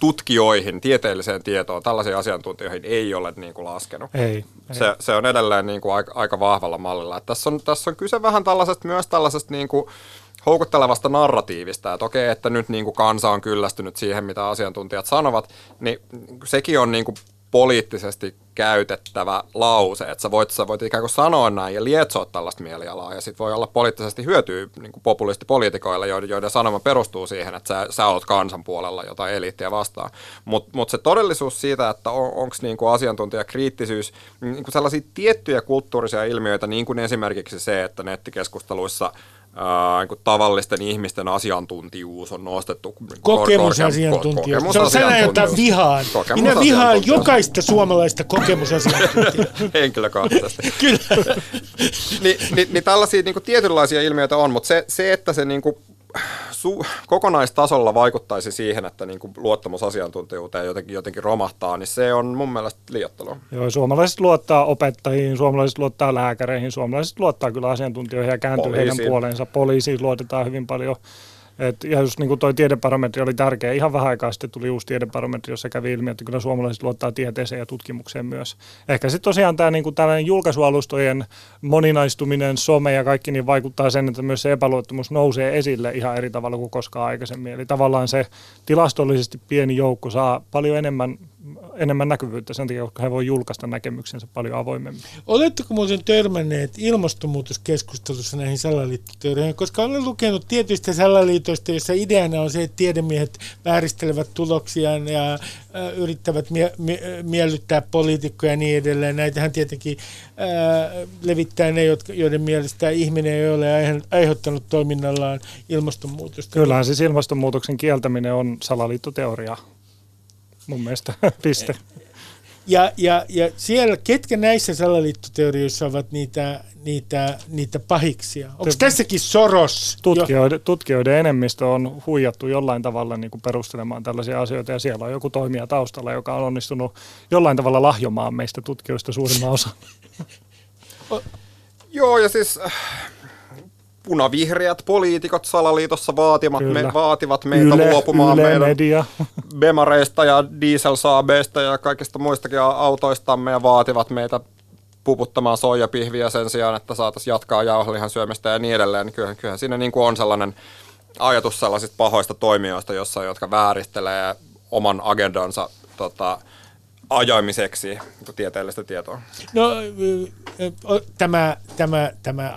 tutkijoihin, tieteelliseen tietoon, tällaisiin asiantuntijoihin ei ole niin kuin laskenut. Ei. Se on edelleen niin kuin aika vahvalla mallilla. Että tässä on kyse vähän tällaisesta niin kuin houkuttelevasta narratiivista, että okei, että nyt niin kuin kansa on kyllästynyt siihen, mitä asiantuntijat sanovat, niin sekin on niin kuin poliittisesti käytettävä lause, että sä voit ikään kuin sanoa näin ja lietsoa tällaista mielialaa, ja sit voi olla poliittisesti hyötyä niin kuin populistipoliitikoille, joiden sanoma perustuu siihen, että sä oot kansan puolella jotain eliittiä vastaan. Mutta se todellisuus siitä, että onko niin kuin asiantuntijakriittisyys, niin kuin sellaisia tiettyjä kulttuurisia ilmiöitä, niin kuin esimerkiksi se, että nettikeskusteluissa kun tavallisten ihmisten asiantuntijuus on nostettu kokemusasiantuntijuus. Se on sana, jota vihaan. Minä vihaan jokaista suomalaista kokemusasiantuntijaa. Henkilökohtaisesti. Kyllä. Niin tällaisia niin kuin tietynlaisia ilmiöitä on, mutta se että se niin kuin kokonaistasolla vaikuttaisi siihen, että niin kuin luottamus asiantuntijuuteen jotenkin romahtaa, niin se on mun mielestä liioittelua. Joo, suomalaiset luottaa opettajiin, suomalaiset luottaa lääkäreihin, suomalaiset luottaa kyllä asiantuntijoihin ja kääntyy heidän puoleensa. Poliisiin luotetaan hyvin paljon. Ja just niin kuin toi tiedebarometri oli tärkeä, ihan vähän aikaa sitten tuli uusi tiedebarometri, jossa kävi ilmi, että kyllä suomalaiset luottaa tieteeseen ja tutkimukseen myös. Ehkä sitten tosiaan tämä niin kuin tällainen julkaisualustojen moninaistuminen, some ja kaikki, niin vaikuttaa sen, että myös se epäluottamus nousee esille ihan eri tavalla kuin koskaan aikaisemmin. Eli tavallaan se tilastollisesti pieni joukko saa paljon enemmän näkyvyyttä sen takia, koska he voi julkaista näkemyksensä paljon avoimemmin. Oletteko muuten törmänneet ilmastonmuutoskeskustelussa näihin salaliittoteorioihin? Koska olen lukenut tietyistä salaliitoista, joissa ideana on se, että tiedemiehet vääristelevät tuloksiaan ja yrittävät miellyttää poliitikkoja ja niin edelleen. Näitähän tietenkin levittää ne, joiden mielestä ihminen ei ole aiheuttanut toiminnallaan ilmastonmuutosta. Kyllähän siis ilmastonmuutoksen kieltäminen on salaliittoteoriaa. Mun mielestä, piste. Ja siellä, ketkä näissä salaliittoteorioissa ovat niitä pahiksia? Onko tässäkin Soros? Tutkijoiden enemmistö on huijattu jollain tavalla niin kuin perustelemaan tällaisia asioita, ja siellä on joku toimija taustalla, joka on onnistunut jollain tavalla lahjomaan meistä tutkijoista suurimman osan. Joo, ja siis punavihreät poliitikot salaliitossa vaativat meitä luopumaan meidän bemareista ja dieselsaabeista ja kaikista muistakin autoistamme ja vaativat meitä puputtamaan soijapihviä sen sijaan, että saataisiin jatkaa jauhelihan syömistä ja niin edelleen. Kyllähän siinä niin kuin on sellainen ajatus sellaisista pahoista toimijoista, jotka vääristelee oman agendansa ajamiseksi tieteellistä tietoa. No, tämä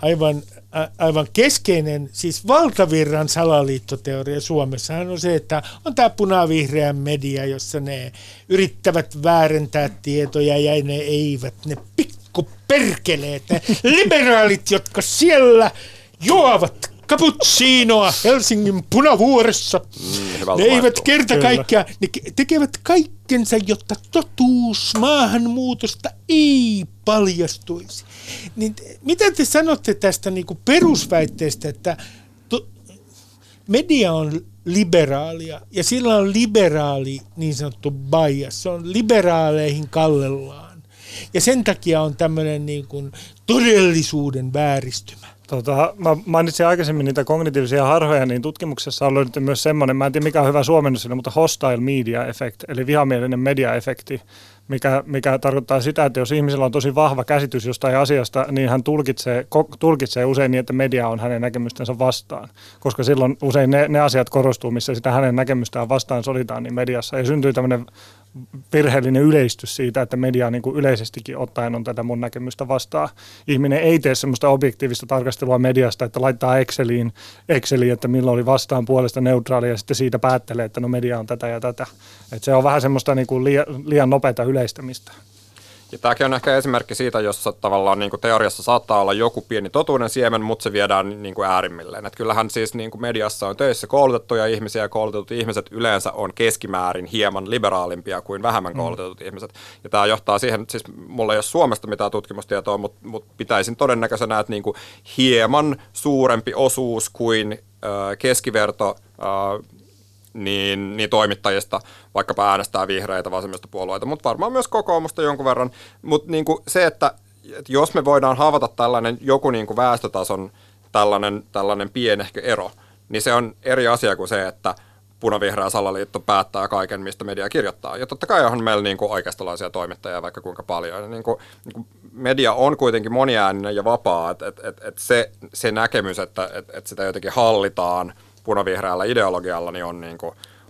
aivan keskeinen, siis valtavirran salaliittoteoria Suomessahan on se, että on tämä punavihreä media, jossa ne yrittävät väärentää tietoja ja ne eivät, ne pikkuperkeleet, ne liberaalit, jotka siellä juovat cappuccinoa Helsingin Punavuoressa. Ne eivät kerta kaikkiaan, ne tekevät kaikkensa, jotta totuus maahanmuutosta ei paljastuisi. Niin, mitä te sanotte tästä niin kuin perusväitteestä, että media on liberaalia ja sillä on liberaali niin sanottu bias, se on liberaaleihin kallellaan. Ja sen takia on tämmöinen niin kuin todellisuuden vääristymä. Mä mainitsin aikaisemmin niitä kognitiivisia harhoja, niin tutkimuksessa on löydetty myös semmoinen, mä en tiedä mikä on hyvä suomennus sille, mutta hostile media effect, eli vihamielinen media-efekti, mikä tarkoittaa sitä, että jos ihmisellä on tosi vahva käsitys jostain asiasta, niin hän tulkitsee usein niin, että media on hänen näkemystensä vastaan, koska silloin usein ne asiat korostuu, missä sitä hänen näkemystään vastaan solitaan niin mediassa, ja syntyy tämmöinen virheellinen yleistys siitä, että media niin kuin yleisestikin ottaen on tätä mun näkemystä vastaan. Ihminen ei tee semmoista objektiivista tarkastelua mediasta, että laittaa Exceliin, että milloin oli vastaan puolesta neutraali ja sitten siitä päättelee, että no media on tätä ja tätä. Et se on vähän semmoista niin kuin liian nopeata yleistämistä. Ja tämäkin on ehkä esimerkki siitä, jossa tavallaan niin kuin teoriassa saattaa olla joku pieni totuuden siemen, mutta se viedään niin kuin äärimmilleen. Et kyllähän siis niin kuin mediassa on töissä koulutettuja ihmisiä ja koulutetut ihmiset yleensä on keskimäärin hieman liberaalimpia kuin vähemmän koulutetut ihmiset. Ja tämä johtaa siihen, siis mulla ei ole Suomesta mitään tutkimustietoa, mutta pitäisin todennäköisenä, että niin kuin hieman suurempi osuus kuin keskiverto niin toimittajista, vaikkapa äänestää vihreitä vasemmista puolueita, mutta varmaan myös kokoomusta jonkun verran. Mutta niinku se, että jos me voidaan havata tällainen joku niinku väestötason tällainen pienehkö ero, niin se on eri asia kuin se, että punavihreä salaliitto päättää kaiken, mistä media kirjoittaa. Ja totta kai onhan meillä niinku oikeistolaisia toimittajia vaikka kuinka paljon. Niinku media on kuitenkin moniääninen ja vapaa, että se näkemys, että sitä jotenkin hallitaan punavihreällä ideologialla, niin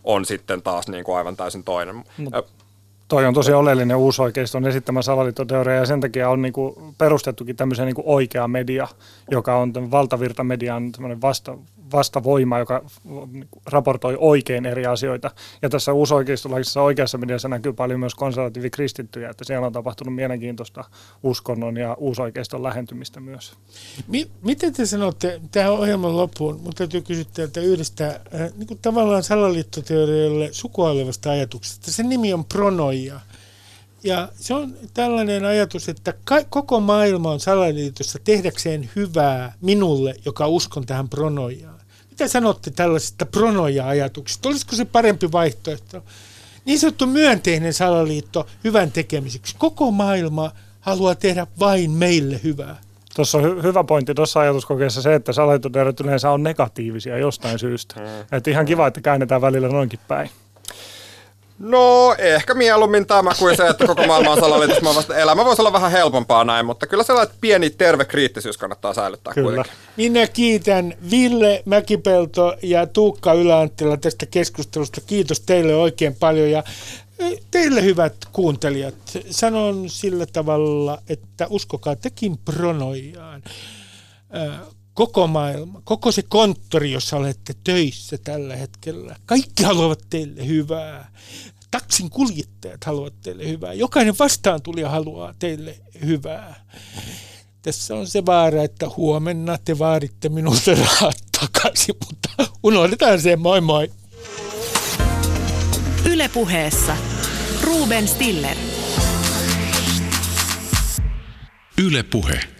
on sitten taas niin kuin aivan täysin toinen. Toi on tosi oleellinen uusoikeiston esittämä salaliittoteoria, ja sen takia on niin kuin perustettukin tämmöisen niin kuin oikea media, joka on tämän valtavirtamedian vastavoima, joka raportoi oikein eri asioita. Ja tässä uusoikeistolaisessa oikeassa mediassa näkyy paljon myös konservatiivikristittyjä, että siellä on tapahtunut mielenkiintoista uskonnon ja uusoikeiston lähentymistä myös. Miten te sanotte, tähän ohjelman loppuun, mutta täytyy kysyä täältä yhdestä niin kuin tavallaan salaliittoteoriolle sukuolevasta ajatuksesta. Sen nimi on pronoia. Ja se on tällainen ajatus, että koko maailma on salaliitossa tehdäkseen hyvää minulle, joka uskon tähän pronoijaan. Mitä sanotte tällaisesta pronoija-ajatuksesta? Olisiko se parempi vaihtoehto? Niin sanottu myönteinen salaliitto hyvän tekemiseksi. Koko maailma haluaa tehdä vain meille hyvää. Tuossa on hyvä pointti tuossa ajatuskokeessa se, että salaliittoteoriat yleensä on negatiivisia jostain syystä. Että ihan kiva, että käännetään välillä noinkin päin. No, ehkä mieluummin tämä kuin se, että koko maailma on salaliitossa. Mä vasta elämä voisi olla vähän helpompaa näin, mutta kyllä sellainen pieni terve kriittisyys kannattaa säilyttää kuitenkin. Minä kiitän Ville Mäkipelto ja Tuukka Ylä-Anttila tästä keskustelusta. Kiitos teille oikein paljon ja teille hyvät kuuntelijat. Sanon sillä tavalla, että uskokaa tekin pronoijaan. Koko maailma, koko se konttori, jossa olette töissä tällä hetkellä. Kaikki haluavat teille hyvää. Taksin kuljettajat haluavat teille hyvää. Jokainen vastaantulija haluaa teille hyvää. Tässä on se vaara, että huomenna te vaaditte minulta rahat takaisin, mutta unohdetaan se. Moi moi. Yle Puheessa Ruben Stiller. Yle Puhe.